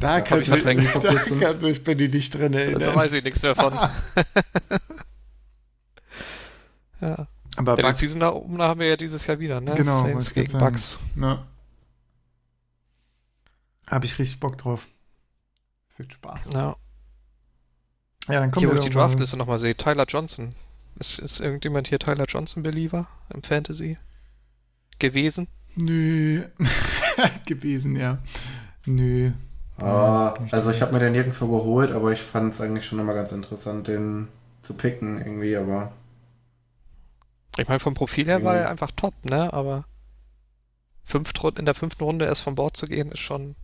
Da kann ich verdrängen. Also ich bin die nicht drin erinnern. Da weiß ich nichts mehr von. Ja. Aber den Season-Opener haben wir ja dieses Jahr wieder, ne? Genau, Saints gegen Bucks. Na. Habe ich richtig Bock drauf. Viel Spaß. Ja. Ja, dann kommt hier, wo ich die Draftliste nochmal sehe. Tyler Johnson. Ist, ist irgendjemand hier Tyler Johnson-Believer im Fantasy? Gewesen? Nö. Gewesen, ja. Nö. Ah, also ich habe mir den nirgendwo geholt, aber ich fand es eigentlich schon immer ganz interessant, den zu picken irgendwie, aber... Ich meine, vom Profil her war er einfach top, ne? Aber fünf, in der fünften Runde erst vom Bord zu gehen, ist schon...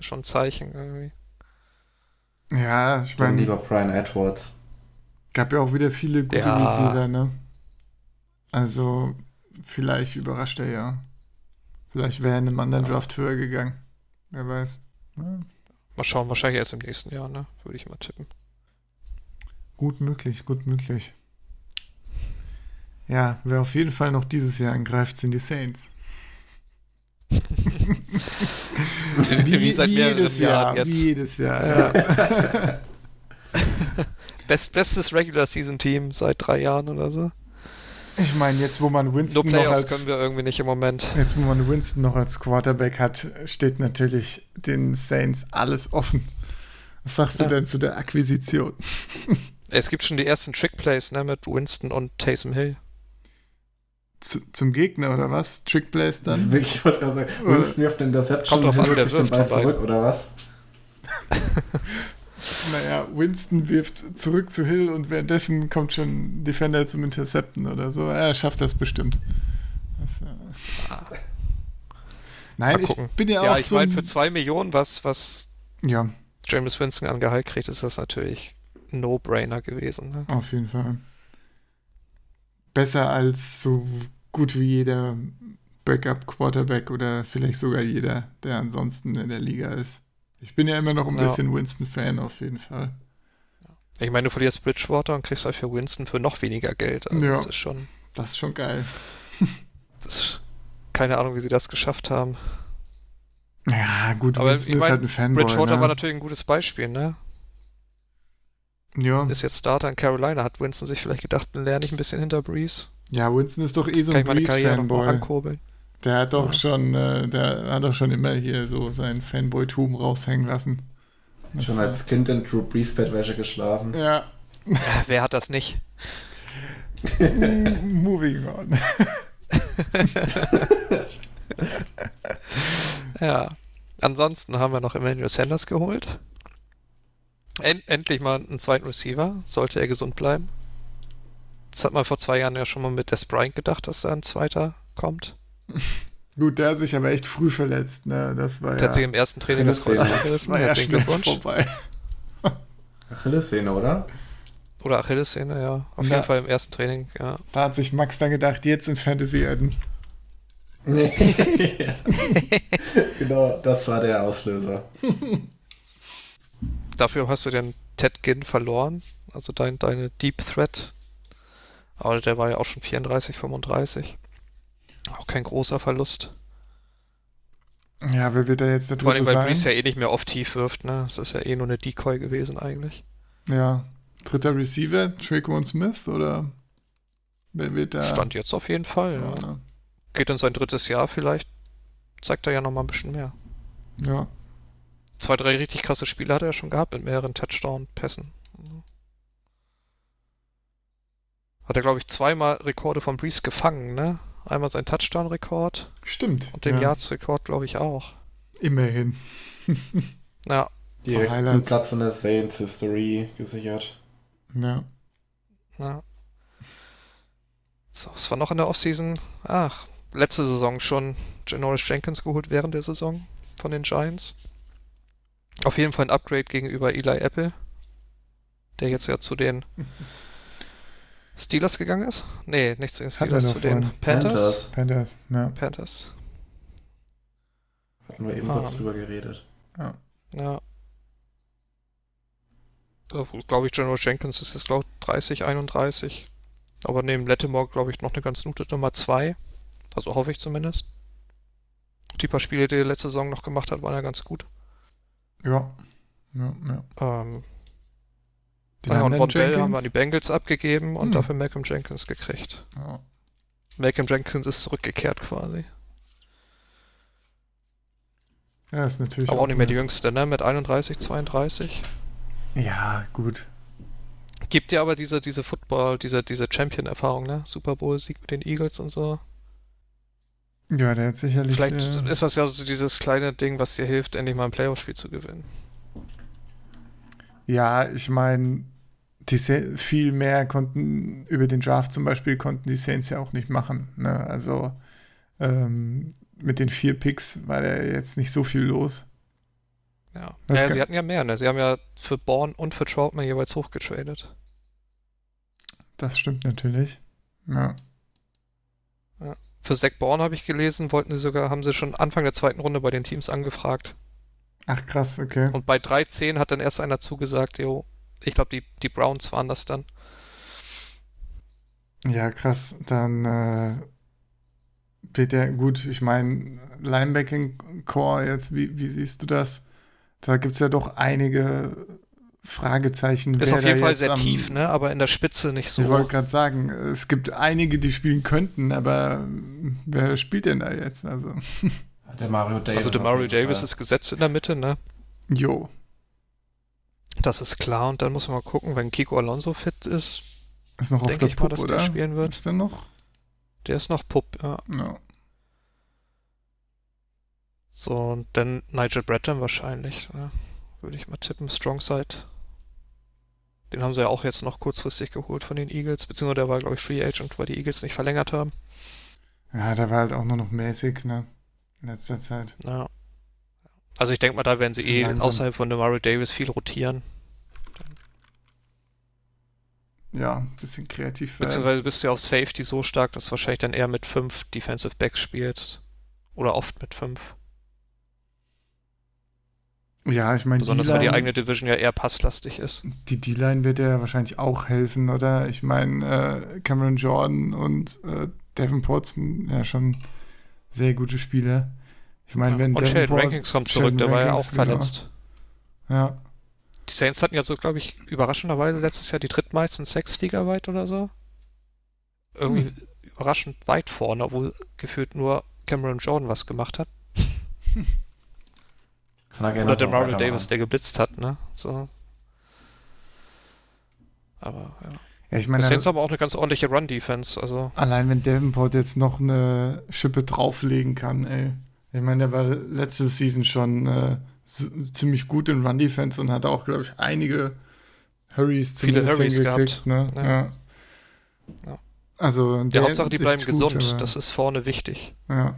Schon ein Zeichen irgendwie. Ja, ich meine... lieber Brian Edwards. Gab ja auch wieder viele gute ja. Receiver, ne? Also, vielleicht überrascht er ja. Vielleicht wäre er in einem anderen ja. Draft höher gegangen. Wer weiß. Ja. Mal schauen, wahrscheinlich erst im nächsten Jahr, ne? Würde ich mal tippen. Gut möglich, gut möglich. Ja, wer auf jeden Fall noch dieses Jahr angreift, sind die Saints. Wie, wie seit mehreren jedes Jahren Jahr, jetzt. Wie jedes Jahr, ja. Best, bestes Regular-Season-Team seit drei Jahren oder so. Ich meine, jetzt wo man Winston no Playoffs noch als... können wir irgendwie nicht im Moment. Jetzt wo man Winston noch als Quarterback hat, steht natürlich den Saints alles offen. Was sagst ja. du denn zu der Akquisition? Es gibt schon die ersten Trick-Plays, ne, mit Winston und Taysom Hill. Zu, zum Gegner, oder was? Trickplays dann? Ich wollte gerade sagen, Winston wirft den Interception und wirft sich den Ball zurück, oder was? Naja, Winston wirft zurück zu Hill und währenddessen kommt schon Defender zum Intercepten oder so. Er schafft das bestimmt. Das, äh... Nein, ich bin ja auch so... Ja, ich meine, für zwei Millionen, was, was ja. Jameis Winston an Gehalt kriegt, ist das natürlich ein No-Brainer gewesen. Ne? Auf jeden Fall. Besser als so gut wie jeder Backup-Quarterback oder vielleicht sogar jeder, der ansonsten in der Liga ist. Ich bin ja immer noch ein ja. bisschen Winston-Fan auf jeden Fall. Ich meine, du verlierst Bridgewater und kriegst dafür Winston für noch weniger Geld. Also ja, das ist schon, das ist schon geil. Das, keine Ahnung, wie sie das geschafft haben. Ja, gut, aber Winston ich mein, ist halt ein Fanboy. Bridgewater ne? war natürlich ein gutes Beispiel, ne? Ja. Ist jetzt Starter in Carolina. Hat Winston sich vielleicht gedacht, lerne ich ein bisschen hinter Brees? Ja, Winston ist doch eh so ein Brees-Fanboy. Der hat doch ja. schon, äh, der hat doch schon immer hier so seinen Fanboy-Tum raushängen lassen. Das schon als Kind in Drew Brees Bettwäsche geschlafen. Ja. Ach, wer hat das nicht? Moving on. Ja. Ansonsten haben wir noch Emmanuel Sanders geholt. End, endlich mal einen zweiten Receiver, sollte er gesund bleiben. Das hat man vor zwei Jahren ja schon mal mit Des Bryant gedacht, dass da ein zweiter kommt. Gut, der hat sich aber echt früh verletzt, ne? Das war Tatsächlich ja... im ersten Training des Kreuzbandes. War ja schnell vorbei. Achillessehne, oder? Oder Achillessehne, ja. Auf ja. jeden Fall im ersten Training, ja. Da hat sich Max dann gedacht, jetzt in Fantasy Eden. Nee. Genau, das war der Auslöser. Dafür hast du den Ted Ginn verloren, also dein, deine Deep Threat. Aber der war ja auch schon vierunddreißig, fünfunddreißig. Auch kein großer Verlust. Ja, wer wird da jetzt der Dritte sein? Vor allem, weil Brees ja eh nicht mehr oft tief wirft, ne? Das ist ja eh nur eine Decoy gewesen eigentlich. Ja, dritter Receiver, Tre'Quan Smith, oder wer wird da... Stand jetzt auf jeden Fall, ja, ja. Ne? Geht in sein drittes Jahr vielleicht, zeigt er ja nochmal ein bisschen mehr. Ja. Zwei, drei richtig krasse Spiele hat er ja schon gehabt mit mehreren Touchdown-Pässen. Hat er, glaube ich, zweimal Rekorde von Brees gefangen, ne? Einmal seinen Touchdown-Rekord. Stimmt. Und den ja. Yards-Rekord, glaube ich, auch. Immerhin. Ja. Einen Platz in der Saints History gesichert. Ja. Ja. So, was war noch in der Offseason? Ach, letzte Saison schon Janoris Jenkins geholt während der Saison von den Giants. Auf jeden Fall ein Upgrade gegenüber Eli Apple, der jetzt ja zu den Steelers gegangen ist. Nee, nicht zu den Steelers, zu den Panthers. Panthers. Panthers, ja. Panthers. Hatten wir eben kurz ah. drüber geredet. Ja. Ja. Glaube ich, General Jenkins ist jetzt, glaube ich, dreißig, einunddreißig. Aber neben Lattimore, glaube ich, noch eine ganz gute Nummer zwei. Also hoffe ich zumindest. Die paar Spiele, die er letzte Saison noch gemacht hat, waren ja ganz gut. Ja. Ja, ja. Ähm, ja und Waddell haben wir an die Bengals abgegeben und hm. dafür Malcolm Jenkins gekriegt. Ja. Malcolm Jenkins ist zurückgekehrt quasi. Ja, ist natürlich. Aber auch, auch nicht mehr die Jüngste, ne? Mit einunddreißig, zweiunddreißig. Ja, gut. Gibt dir aber diese, diese Football, diese, diese Champion-Erfahrung, ne? Super Bowl-Sieg mit den Eagles und so. Ja, der hat sicherlich... Vielleicht äh, ist das ja so dieses kleine Ding, was dir hilft, endlich mal ein Playoff-Spiel zu gewinnen. Ja, ich meine, viel mehr konnten, über den Draft zum Beispiel, konnten die Saints ja auch nicht machen, ne? Also, ähm, mit den vier Picks war da jetzt nicht so viel los. Ja, naja, kann... sie hatten ja mehr, ne? Sie haben ja für Bourne und für Troutman jeweils hochgetradet. Das stimmt natürlich. Ja. Ja. Für Zach Bourne habe ich gelesen, wollten sie sogar, haben sie schon Anfang der zweiten Runde bei den Teams angefragt. Ach krass, okay. Und bei drei zehn hat dann erst einer zugesagt, jo, ich glaube die, die Browns waren das dann. Ja, krass, dann äh, wird der, gut, ich meine, Linebacking-Core jetzt, wie, wie siehst du das? Da gibt es ja doch einige Fragezeichen. Ist auf jeden Fall sehr am, tief, ne? Aber in der Spitze nicht so. Ich wollte gerade sagen, es gibt einige, die spielen könnten, aber wer spielt denn da jetzt? Also der Mario Davis, also der Mario Davis ist gesetzt in der Mitte, ne? Jo. Das ist klar. Und dann muss man mal gucken, wenn Kiko Alonso fit ist, ist noch denke ich Pup, mal, dass oder? Der spielen wird. Ist der noch? Der ist noch Pup, ja. No. So, und dann Nigel Bradham wahrscheinlich, ne? Würde ich mal tippen, Strongside. Den haben sie ja auch jetzt noch kurzfristig geholt von den Eagles, beziehungsweise der war, glaube ich, Free Agent, weil die Eagles nicht verlängert haben. Ja, der war halt auch nur noch mäßig, ne? In letzter Zeit. Ja. Also ich denke mal, da werden sie eh langsam außerhalb von Demario Davis viel rotieren. Ja, ein bisschen kreativ. Beziehungsweise bist du ja auf Safety so stark, dass du wahrscheinlich dann eher mit fünf Defensive Backs spielst. Oder oft mit fünf. Ja, ich meine, besonders weil die eigene Division ja eher passlastig ist. Die D-Line wird ja wahrscheinlich auch helfen, oder? Ich meine, äh, Cameron Jordan und äh, Davenport sind ja schon sehr gute Spieler. Ich meine, ja, wenn und Davenport, Sheldon Rankings kommt zurück, Sheldon der Rankings, war ja auch verletzt. Genau. Ja. Die Saints hatten ja so, glaube ich, überraschenderweise letztes Jahr die drittmeisten Sacks ligaweit oder so. Irgendwie hm. überraschend weit vorne, obwohl gefühlt nur Cameron Jordan was gemacht hat. Oder der Marvel Davis, machen. Der geblitzt hat, ne? So. Aber, ja. ja ich meine, das ist aber auch eine ganz ordentliche Run-Defense, also. Allein wenn Davenport jetzt noch eine Schippe drauflegen kann, ey. Ich meine, der war letzte Season schon äh, so, ziemlich gut in Run-Defense und hat auch, glaube ich, einige Hurries zumindest Viele Hurries gekriegt, gehabt. Ne? Ja. Ja. Ja. Also, der ja, Hauptsache, die bleiben gut, gesund, aber. Das ist vorne wichtig. Ja.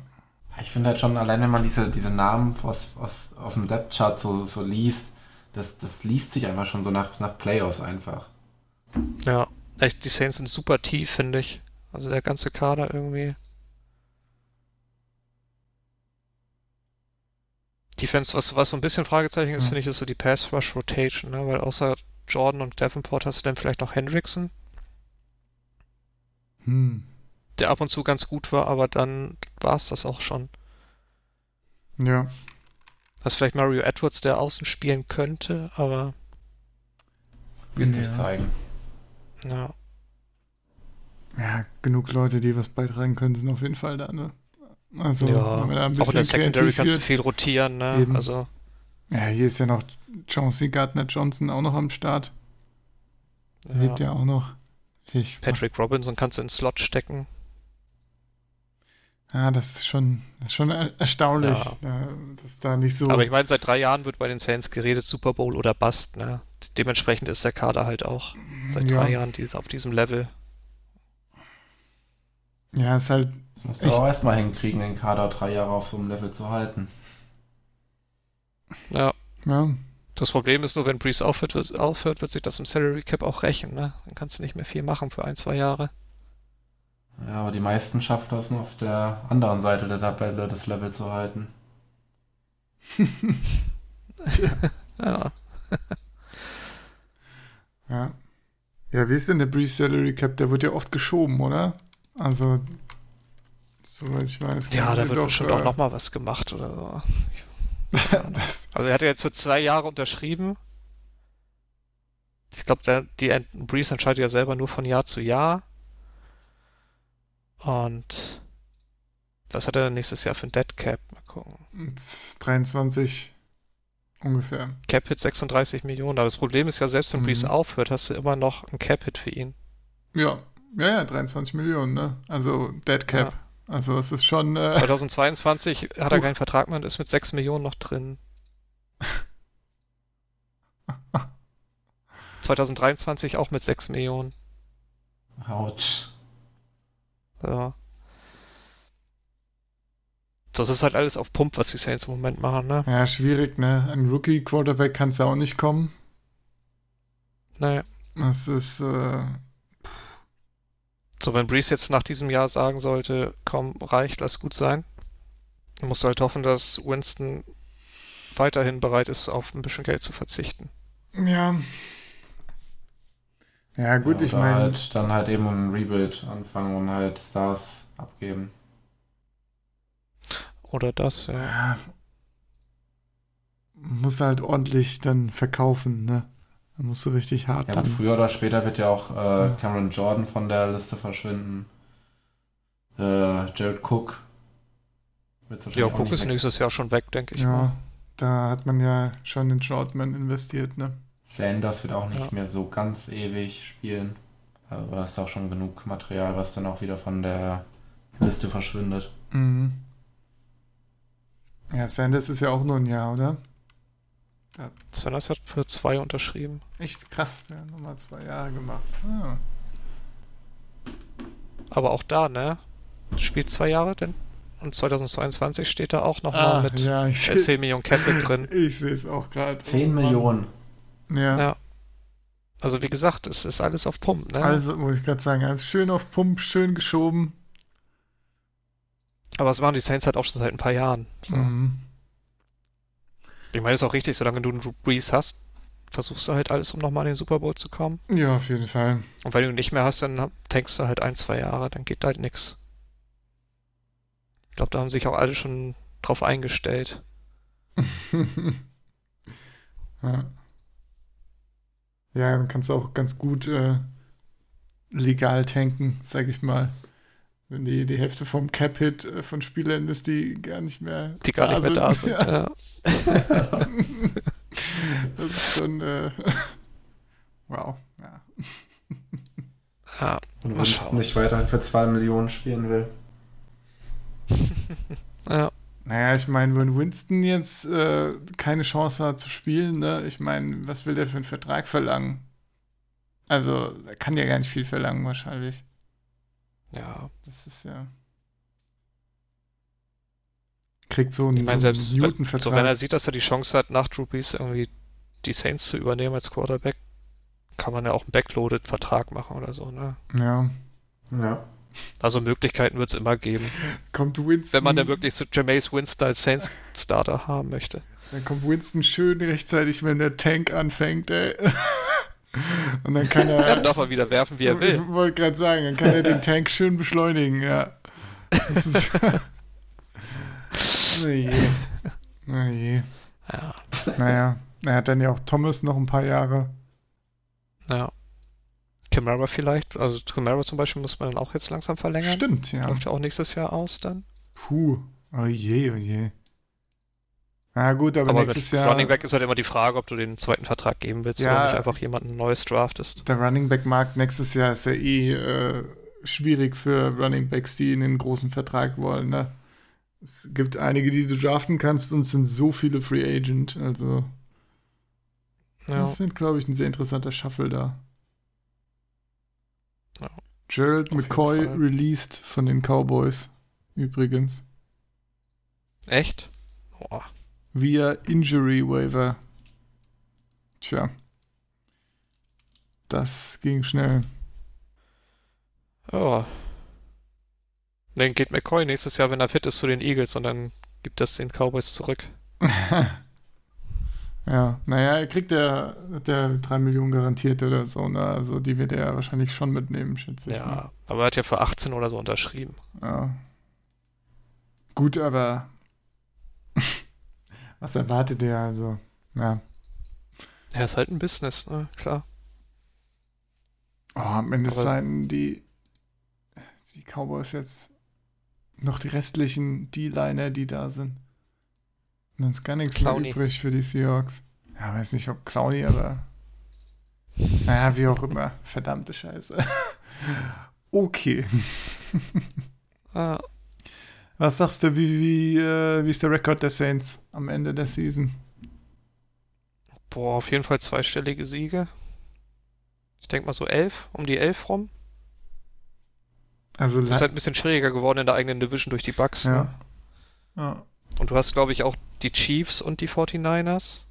Ich finde halt schon, allein wenn man diese, diese Namen aus, aus, aus dem Depth-Chart so, so liest, das, das liest sich einfach schon so nach, nach Playoffs einfach. Ja, echt, die Saints sind super tief, finde ich. Also der ganze Kader irgendwie. Defense, was, was so ein bisschen Fragezeichen ist, ja. finde ich, ist so die Pass-Rush-Rotation, ne? Weil außer Jordan und Davenport hast du dann vielleicht noch Hendrickson. Hm. Der ab und zu ganz gut war, aber dann war es das auch schon. Ja. Das ist vielleicht Mario Edwards, der außen spielen könnte, aber wird sich ja. zeigen. Ja. Ja, genug Leute, die was beitragen können, sind auf jeden Fall da, ne? Also, ja. wenn man da ein bisschen auch in der Secondary kannst du viel rotieren, ne? Eben. Also. Ja, hier ist ja noch Chauncey Gardner-Johnson auch noch am Start. Ja. Lebt ja auch noch. Ich Patrick Robinson kannst du in den Slot stecken. Ja, das ist schon, das ist schon erstaunlich, ja. dass da nicht so... Aber ich meine, seit drei Jahren wird bei den Saints geredet, Super Bowl oder Bust, ne? Dementsprechend ist der Kader halt auch seit ja. drei Jahren auf diesem Level. Ja, ist halt... Das musst du echt auch erstmal hinkriegen, den Kader drei Jahre auf so einem Level zu halten. Ja. ja. Das Problem ist nur, wenn Brees aufhört, aufhört, wird sich das im Salary Cap auch rächen, ne? Dann kannst du nicht mehr viel machen für ein, zwei Jahre. Ja, aber die meisten schaffen das nur auf der anderen Seite der Tabelle, das Level zu halten. ja. ja. Ja, wie ist denn der Brees Salary Cap? Der wird ja oft geschoben, oder? Also, soweit ich weiß. Ja, da wird doch, bestimmt äh, auch nochmal was gemacht oder so. Ich das also er hat ja jetzt für zwei Jahre unterschrieben. Ich glaube, die Brees entscheidet ja selber nur von Jahr zu Jahr. Und was hat er denn nächstes Jahr für ein Dead Cap? Mal gucken. dreiundzwanzig ungefähr. Cap Hit sechsunddreißig Millionen. Aber das Problem ist ja, selbst wenn mhm. Brees aufhört, hast du immer noch ein Cap Hit für ihn. Ja, ja, ja, dreiundzwanzig Millionen, ne? Also Dead Cap. Ja. Also es ist schon... Äh, zweitausendzweiundzwanzig hat er uh. keinen Vertrag mehr und ist mit sechs Millionen noch drin. zweitausenddreiundzwanzig auch mit sechs Millionen. Autsch. Ja. So, das ist halt alles auf Pump, was die Saints im Moment machen, ne? Ja, schwierig, ne? Ein Rookie-Quarterback kann es ja auch nicht kommen. Naja. Das ist... Äh, So, wenn Brees jetzt nach diesem Jahr sagen sollte, komm, reicht, lass gut sein, dann musst du halt hoffen, dass Winston weiterhin bereit ist, auf ein bisschen Geld zu verzichten. Ja. Ja, gut, ja, ich meine... Halt, dann halt eben ein Rebuild anfangen und halt Stars abgeben. Oder das, ja. ja. Musst du halt ordentlich dann verkaufen, ne? Da musst du richtig hart ja, dann. Ja, früher oder später wird ja auch äh, ja. Cameron Jordan von der Liste verschwinden. Äh, Jared Cook. Ja, Cook ist nächstes Jahr schon weg, denke ich. Ja, mal. Da hat man ja schon in Shortman investiert, ne? Sanders wird auch nicht ja. mehr so ganz ewig spielen. Also da ist auch schon genug Material, was dann auch wieder von der Liste verschwindet. Mhm. Ja, Sanders ist ja auch nur ein Jahr, oder? Ja. Sanders hat für zwei unterschrieben. Echt krass, ja, nochmal zwei Jahre gemacht. Ah. Aber auch da, ne? Spielt zwei Jahre, denn und zweitausendzweiundzwanzig steht da auch nochmal ah, mit ja, zehn Millionen Capital drin. Ich sehe es auch gerade. zehn Millionen. Ja. ja. Also wie gesagt, es ist alles auf Pump, ne? Also, muss ich gerade sagen, also schön auf Pump, schön geschoben. Aber das machen die Saints halt auch schon seit ein paar Jahren. So. Mhm. Ich meine, das ist auch richtig, solange du einen Drew Brees hast, versuchst du halt alles, um nochmal in den Super Bowl zu kommen. Ja, auf jeden Fall. Und wenn du nicht mehr hast, dann tankst du halt ein, zwei Jahre, dann geht halt nix. Ich glaube, da haben sich auch alle schon drauf eingestellt. ja. ja, dann kannst du auch ganz gut äh, legal tanken, sag ich mal. Wenn die, die Hälfte vom Cap-Hit von Spielern ist, die gar nicht mehr die gar da nicht mehr da sind. Ja. Ja. das ist schon äh, wow. Ja. ja Und wenn es nicht weiterhin für zwei Millionen spielen will. ja. Naja, ich meine, wenn Winston jetzt äh, keine Chance hat zu spielen, ne, ich meine, was will der für einen Vertrag verlangen? Also, er kann ja gar nicht viel verlangen wahrscheinlich. Ja, das ist ja. Kriegt so einen, ich mein, so einen selbst, Newton-Vertrag. Wenn, so wenn er sieht, dass er die Chance hat, nach Drew Brees irgendwie die Saints zu übernehmen als Quarterback, kann man ja auch einen Backloaded-Vertrag machen oder so, ne? Ja. Ja. Also Möglichkeiten wird es immer geben. Kommt Winston. Wenn man dann wirklich so Jameis Winston als Saints-Starter haben möchte. Dann kommt Winston schön rechtzeitig, wenn der Tank anfängt, ey. Und dann kann er. Dann darf er wieder werfen, wie er will. Ich wollte gerade sagen, dann kann er den Tank schön beschleunigen, ja. Das ist. oh je. Oh je. Ja. Naja, er hat dann ja auch Thomas noch ein paar Jahre. Ja. Kamara vielleicht. Also, Kamara zum Beispiel muss man dann auch jetzt langsam verlängern. Stimmt, ja. Läuft ja auch nächstes Jahr aus dann. Puh. Oh je, oh je. Na gut, aber, aber nächstes Jahr... Aber Running Back ist halt immer die Frage, ob du den zweiten Vertrag geben willst ja, oder nicht einfach jemanden Neues draftest. Der Running Back Markt nächstes Jahr ist ja eh äh, schwierig für Runningbacks, die in den großen Vertrag wollen. Ne? Es gibt einige, die du draften kannst, und es sind so viele Free Agent. Also ja. Das wird, glaube ich, ein sehr interessanter Shuffle da. Ja. Gerald McCoy released von den Cowboys übrigens. Echt? Boah. Via Injury Waiver. Tja. Das ging schnell. Oh. Dann geht McCoy nächstes Jahr, wenn er fit ist, zu den Eagles, und dann gibt das den Cowboys zurück. Ja, naja, er kriegt ja drei Millionen garantiert oder so, ne? Also die wird er wahrscheinlich schon mitnehmen, schätze ich. Ja, ne? Aber er hat ja für achtzehn oder so unterschrieben. Ja. Gut, aber was erwartet er also? Ja. Er ist halt ein Business, ne? Klar. Oh, am Ende seien die, die Cowboys jetzt noch die restlichen D-Liner, die da sind. Und dann ist gar nichts mehr übrig für die Seahawks. Ja, weiß nicht, ob Clowney, aber naja, wie auch immer. Verdammte Scheiße. Okay. Ah. Was sagst du, wie, wie, äh, wie ist der Rekord der Saints am Ende der Season? Boah, auf jeden Fall zweistellige Siege. Ich denke mal so elf, um die elf rum. Also das ist halt ein bisschen schwieriger geworden in der eigenen Division durch die Bucks. Ja. Ne? Ja. Und du hast, glaube ich, auch die Chiefs und die forty-niners,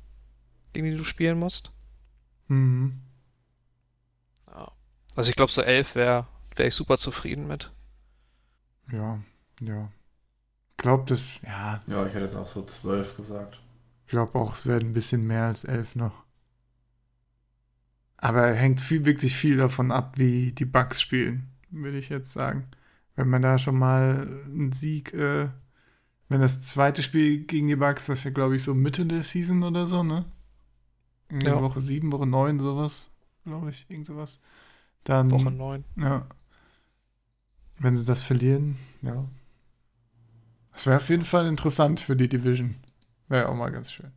gegen die du spielen musst. Mhm. Ja. Also ich glaube, so elf wäre wär ich super zufrieden mit. Ja, ja. Ich glaube, das, ja. Ja, ich hätte jetzt auch so zwölf gesagt. Ich glaube auch, es werden ein bisschen mehr als elf noch. Aber hängt viel, wirklich viel davon ab, wie die Bucks spielen, würde ich jetzt sagen. Wenn man da schon mal einen Sieg, äh, wenn das zweite Spiel gegen die Bucks, das ist ja, glaube ich, so Mitte der Season oder so, ne? In ja. Woche sieben, Woche neun, sowas, glaube ich, irgend sowas. Dann, Woche neun. Ja. Wenn sie das verlieren, ja. Das wäre auf jeden Fall interessant für die Division. Wäre ja auch mal ganz schön.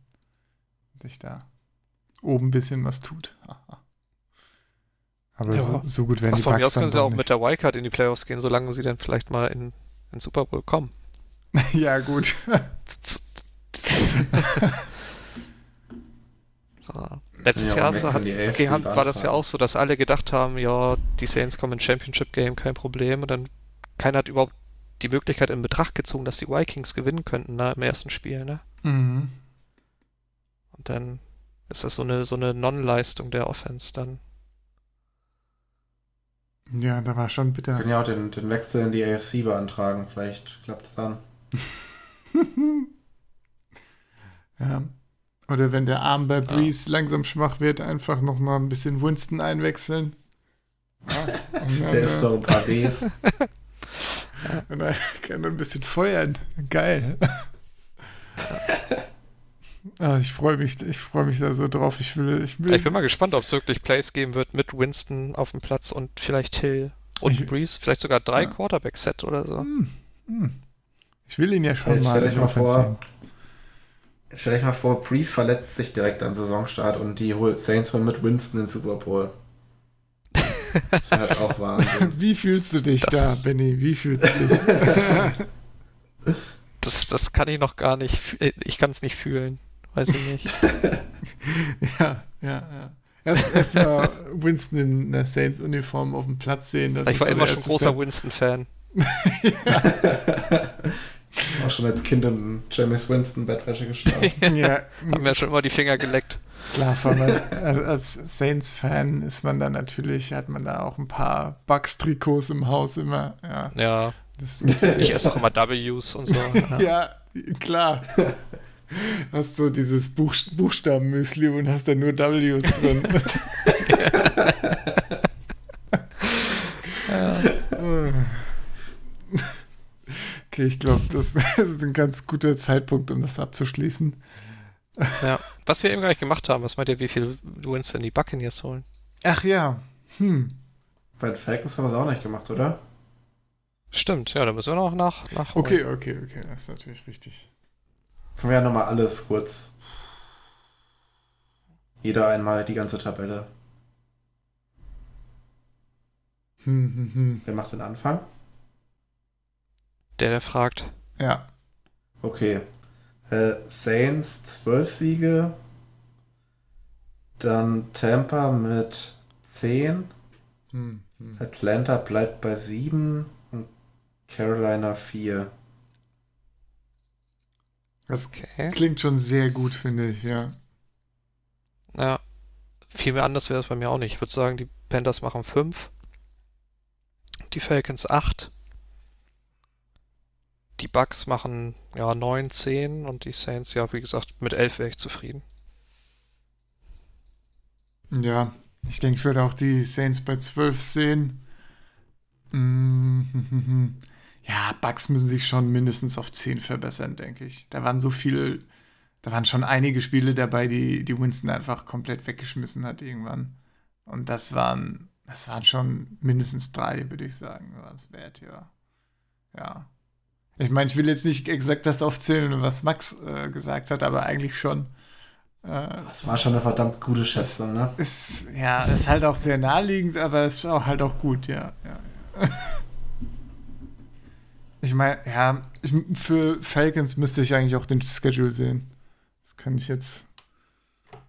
Sich da oben ein bisschen was tut. Haha. Aber ja, so, so gut werden die Bucks dann. Von mir aus können sie auch nicht mit der Wildcard in die Playoffs gehen, solange sie dann vielleicht mal in den Super Bowl kommen. Ja, gut. So. Letztes ja, Jahr so hat, gehabt, war das ja auch so, dass alle gedacht haben, ja, die Saints kommen in Championship-Game, kein Problem. Und dann keiner hat überhaupt die Möglichkeit in Betracht gezogen, dass die Vikings gewinnen könnten, ne, im ersten Spiel. Ne? Mhm. Und dann ist das so eine, so eine Non-Leistung der Offense dann. Ja, da war schon bitter. Wir können ja auch den, den Wechsel in die A F C beantragen. Vielleicht klappt es dann. Ja. Oder wenn der Arm bei Brees ja. langsam schwach wird, einfach nochmal ein bisschen Winston einwechseln. Ja, und dann, der ist doch ein paar Ds. Und dann kann er ein bisschen feuern. Geil. Ah, ich freue mich, ich freue mich da so drauf. Ich will, ich will. Ich bin mal gespannt, ob es wirklich Plays geben wird mit Winston auf dem Platz und vielleicht Hill und ich, Brees, vielleicht sogar drei ja. Quarterback-Set oder so. Hm, hm. Ich will ihn ja schon ich mal. Stell euch mal vor, stell euch mal vor, Brees verletzt sich direkt am Saisonstart und die Saints holen mit Winston in den Super Bowl. Das wäre auch Wahnsinn. Wie fühlst du dich das, da, Benny? Wie fühlst du dich? das, das kann ich noch gar nicht. Ich kann es nicht fühlen. Weiß ich nicht. ja, ja, ja. Erst, erst mal Winston in der Saints-Uniform auf dem Platz sehen. Das ich war so immer schon großer Winston-Fan. Auch schon als Kind in Jameis Winston-Bettwäsche geschlafen. Ja. Haben mir ja schon immer die Finger geleckt. Klar, vor allem als, als Saints-Fan ist man da natürlich, hat man da auch ein paar Bucks-Trikots im Haus immer. Ja. ja. Das ich esse auch immer W's und so. Ja, ja klar. Hast so dieses Buch, Buchstaben-Müsli und hast da nur W's drin. Ja. Okay, ich glaube, das, das ist ein ganz guter Zeitpunkt, um das abzuschließen. Ja. Was wir eben gar nicht gemacht haben, was meint ihr, wie viel Winston die Buccaneers holen? Ach ja. Hm. Bei den Falcons haben wir es auch nicht gemacht, oder? Stimmt, ja, da müssen wir noch nach, nach okay, okay, okay, das ist natürlich richtig. Können wir ja nochmal alles kurz. Jeder einmal die ganze Tabelle. Hm, hm, hm. Wer macht den Anfang? Der, der fragt. Ja. Okay. Äh, Saints zwölf Siege. Dann Tampa mit zehn. Hm, hm. Atlanta bleibt bei sieben. Und Carolina vier. Das okay. Klingt schon sehr gut, finde ich, ja. Ja. Viel mehr anders wäre es bei mir auch nicht. Ich würde sagen, die Panthers machen fünf. Die Falcons acht. Die Bucks machen ja neun, zehn und die Saints, ja, wie gesagt, mit elf wäre ich zufrieden. Ja, ich denke, ich würde auch die Saints bei zwölf sehen. Ja, Bucks müssen sich schon mindestens auf zehn verbessern, denke ich. Da waren so viele, da waren schon einige Spiele dabei, die, die Winston einfach komplett weggeschmissen hat irgendwann. Und das waren, das waren schon mindestens drei, würde ich sagen, was wert, ja. Ja. Ich meine, ich will jetzt nicht exakt das aufzählen, was Max äh, gesagt hat, aber eigentlich schon. Äh, das war schon eine verdammt gute Schätzung, ne? Ist, ja, ist halt auch sehr naheliegend, aber ist auch halt auch gut, ja. ja, ja. Ich meine, ja, ich, für Falcons müsste ich eigentlich auch den Schedule sehen. Das kann ich jetzt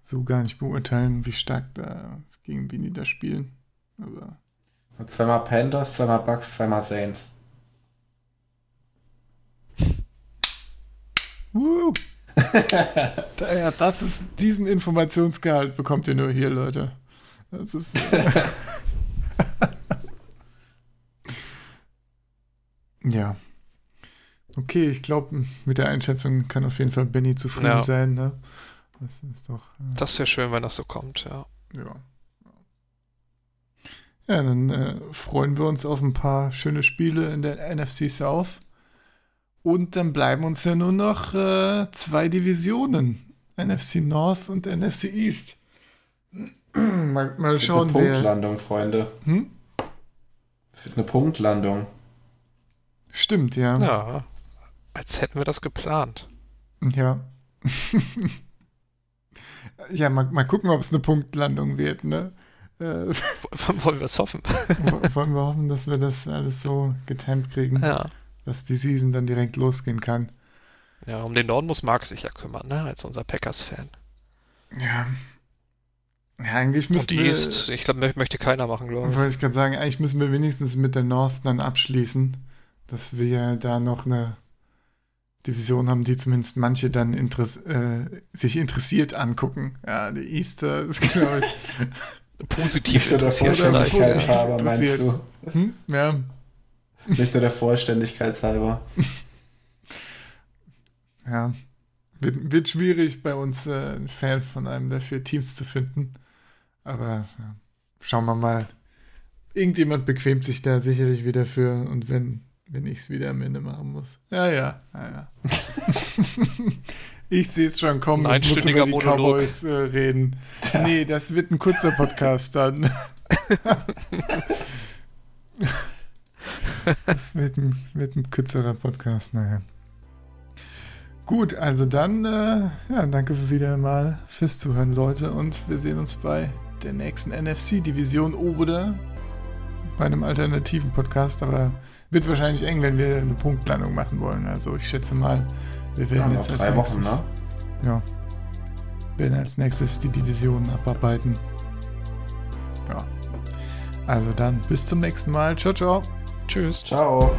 so gar nicht beurteilen, wie stark da gegen Vini da spielen. Aber zweimal Panthers, zweimal Bucks, zweimal Saints. Woo. Ja, das ist, diesen Informationsgehalt bekommt ihr nur hier, Leute. Das ist. Ja. Okay, ich glaube, mit der Einschätzung kann auf jeden Fall Benny zufrieden ja. sein, ne? Das ist doch. Äh, das wäre schön, wenn das so kommt, ja. Ja. Ja, dann äh, freuen wir uns auf ein paar schöne Spiele in der N F C South. Und dann bleiben uns ja nur noch äh, zwei Divisionen. N F C North und N F C East. mal, mal schauen, wer... Für eine Punktlandung, Freunde. Hm? Für eine Punktlandung. Stimmt, ja. Ja, als hätten wir das geplant. Ja. Ja, mal, mal gucken, ob es eine Punktlandung wird, ne? Äh, wollen wir es hoffen? Wollen wir hoffen, dass wir das alles so getimed kriegen? Ja. Dass die Season dann direkt losgehen kann. Ja, um den Norden muss Marc sich ja kümmern, ne? Als unser Packers-Fan. Ja. Ja, eigentlich müssten wir... East, ich glaube, möchte keiner machen, glaube ich. Wollte ich gerade sagen, eigentlich müssen wir wenigstens mit der North dann abschließen, dass wir da noch eine Division haben, die zumindest manche dann interess- äh, sich interessiert angucken. Ja, die East, das glaube ich... Positiv interessiert vielleicht. Interessiert. Meinst du? Hm? Ja. Nicht nur der Vollständigkeit halber. Ja, wird, wird schwierig bei uns, äh, einen Fan von einem der vier Teams zu finden. Aber ja, schauen wir mal. Irgendjemand bequemt sich da sicherlich wieder für. Und wenn, wenn ich es wieder am Ende machen muss. Ja, ja, ja, ja. Ich sehe es schon kommen. Nein, ich muss über die Monolog. Cowboys äh, reden. Ja. Nee, das wird ein kurzer Podcast dann. Das wird ein, wird ein kürzerer Podcast, naja. Gut, also dann, äh, ja, danke wieder mal fürs Zuhören, Leute. Und wir sehen uns bei der nächsten N F C-Division oder bei einem alternativen Podcast. Aber wird wahrscheinlich eng, wenn wir eine Punktlandung machen wollen. Also ich schätze mal, wir werden ja, jetzt als nächstes, Wochen, ne? ja, werden als nächstes die Divisionen abarbeiten. Ja. Also dann, bis zum nächsten Mal. Ciao, ciao. Tschüss. Ciao.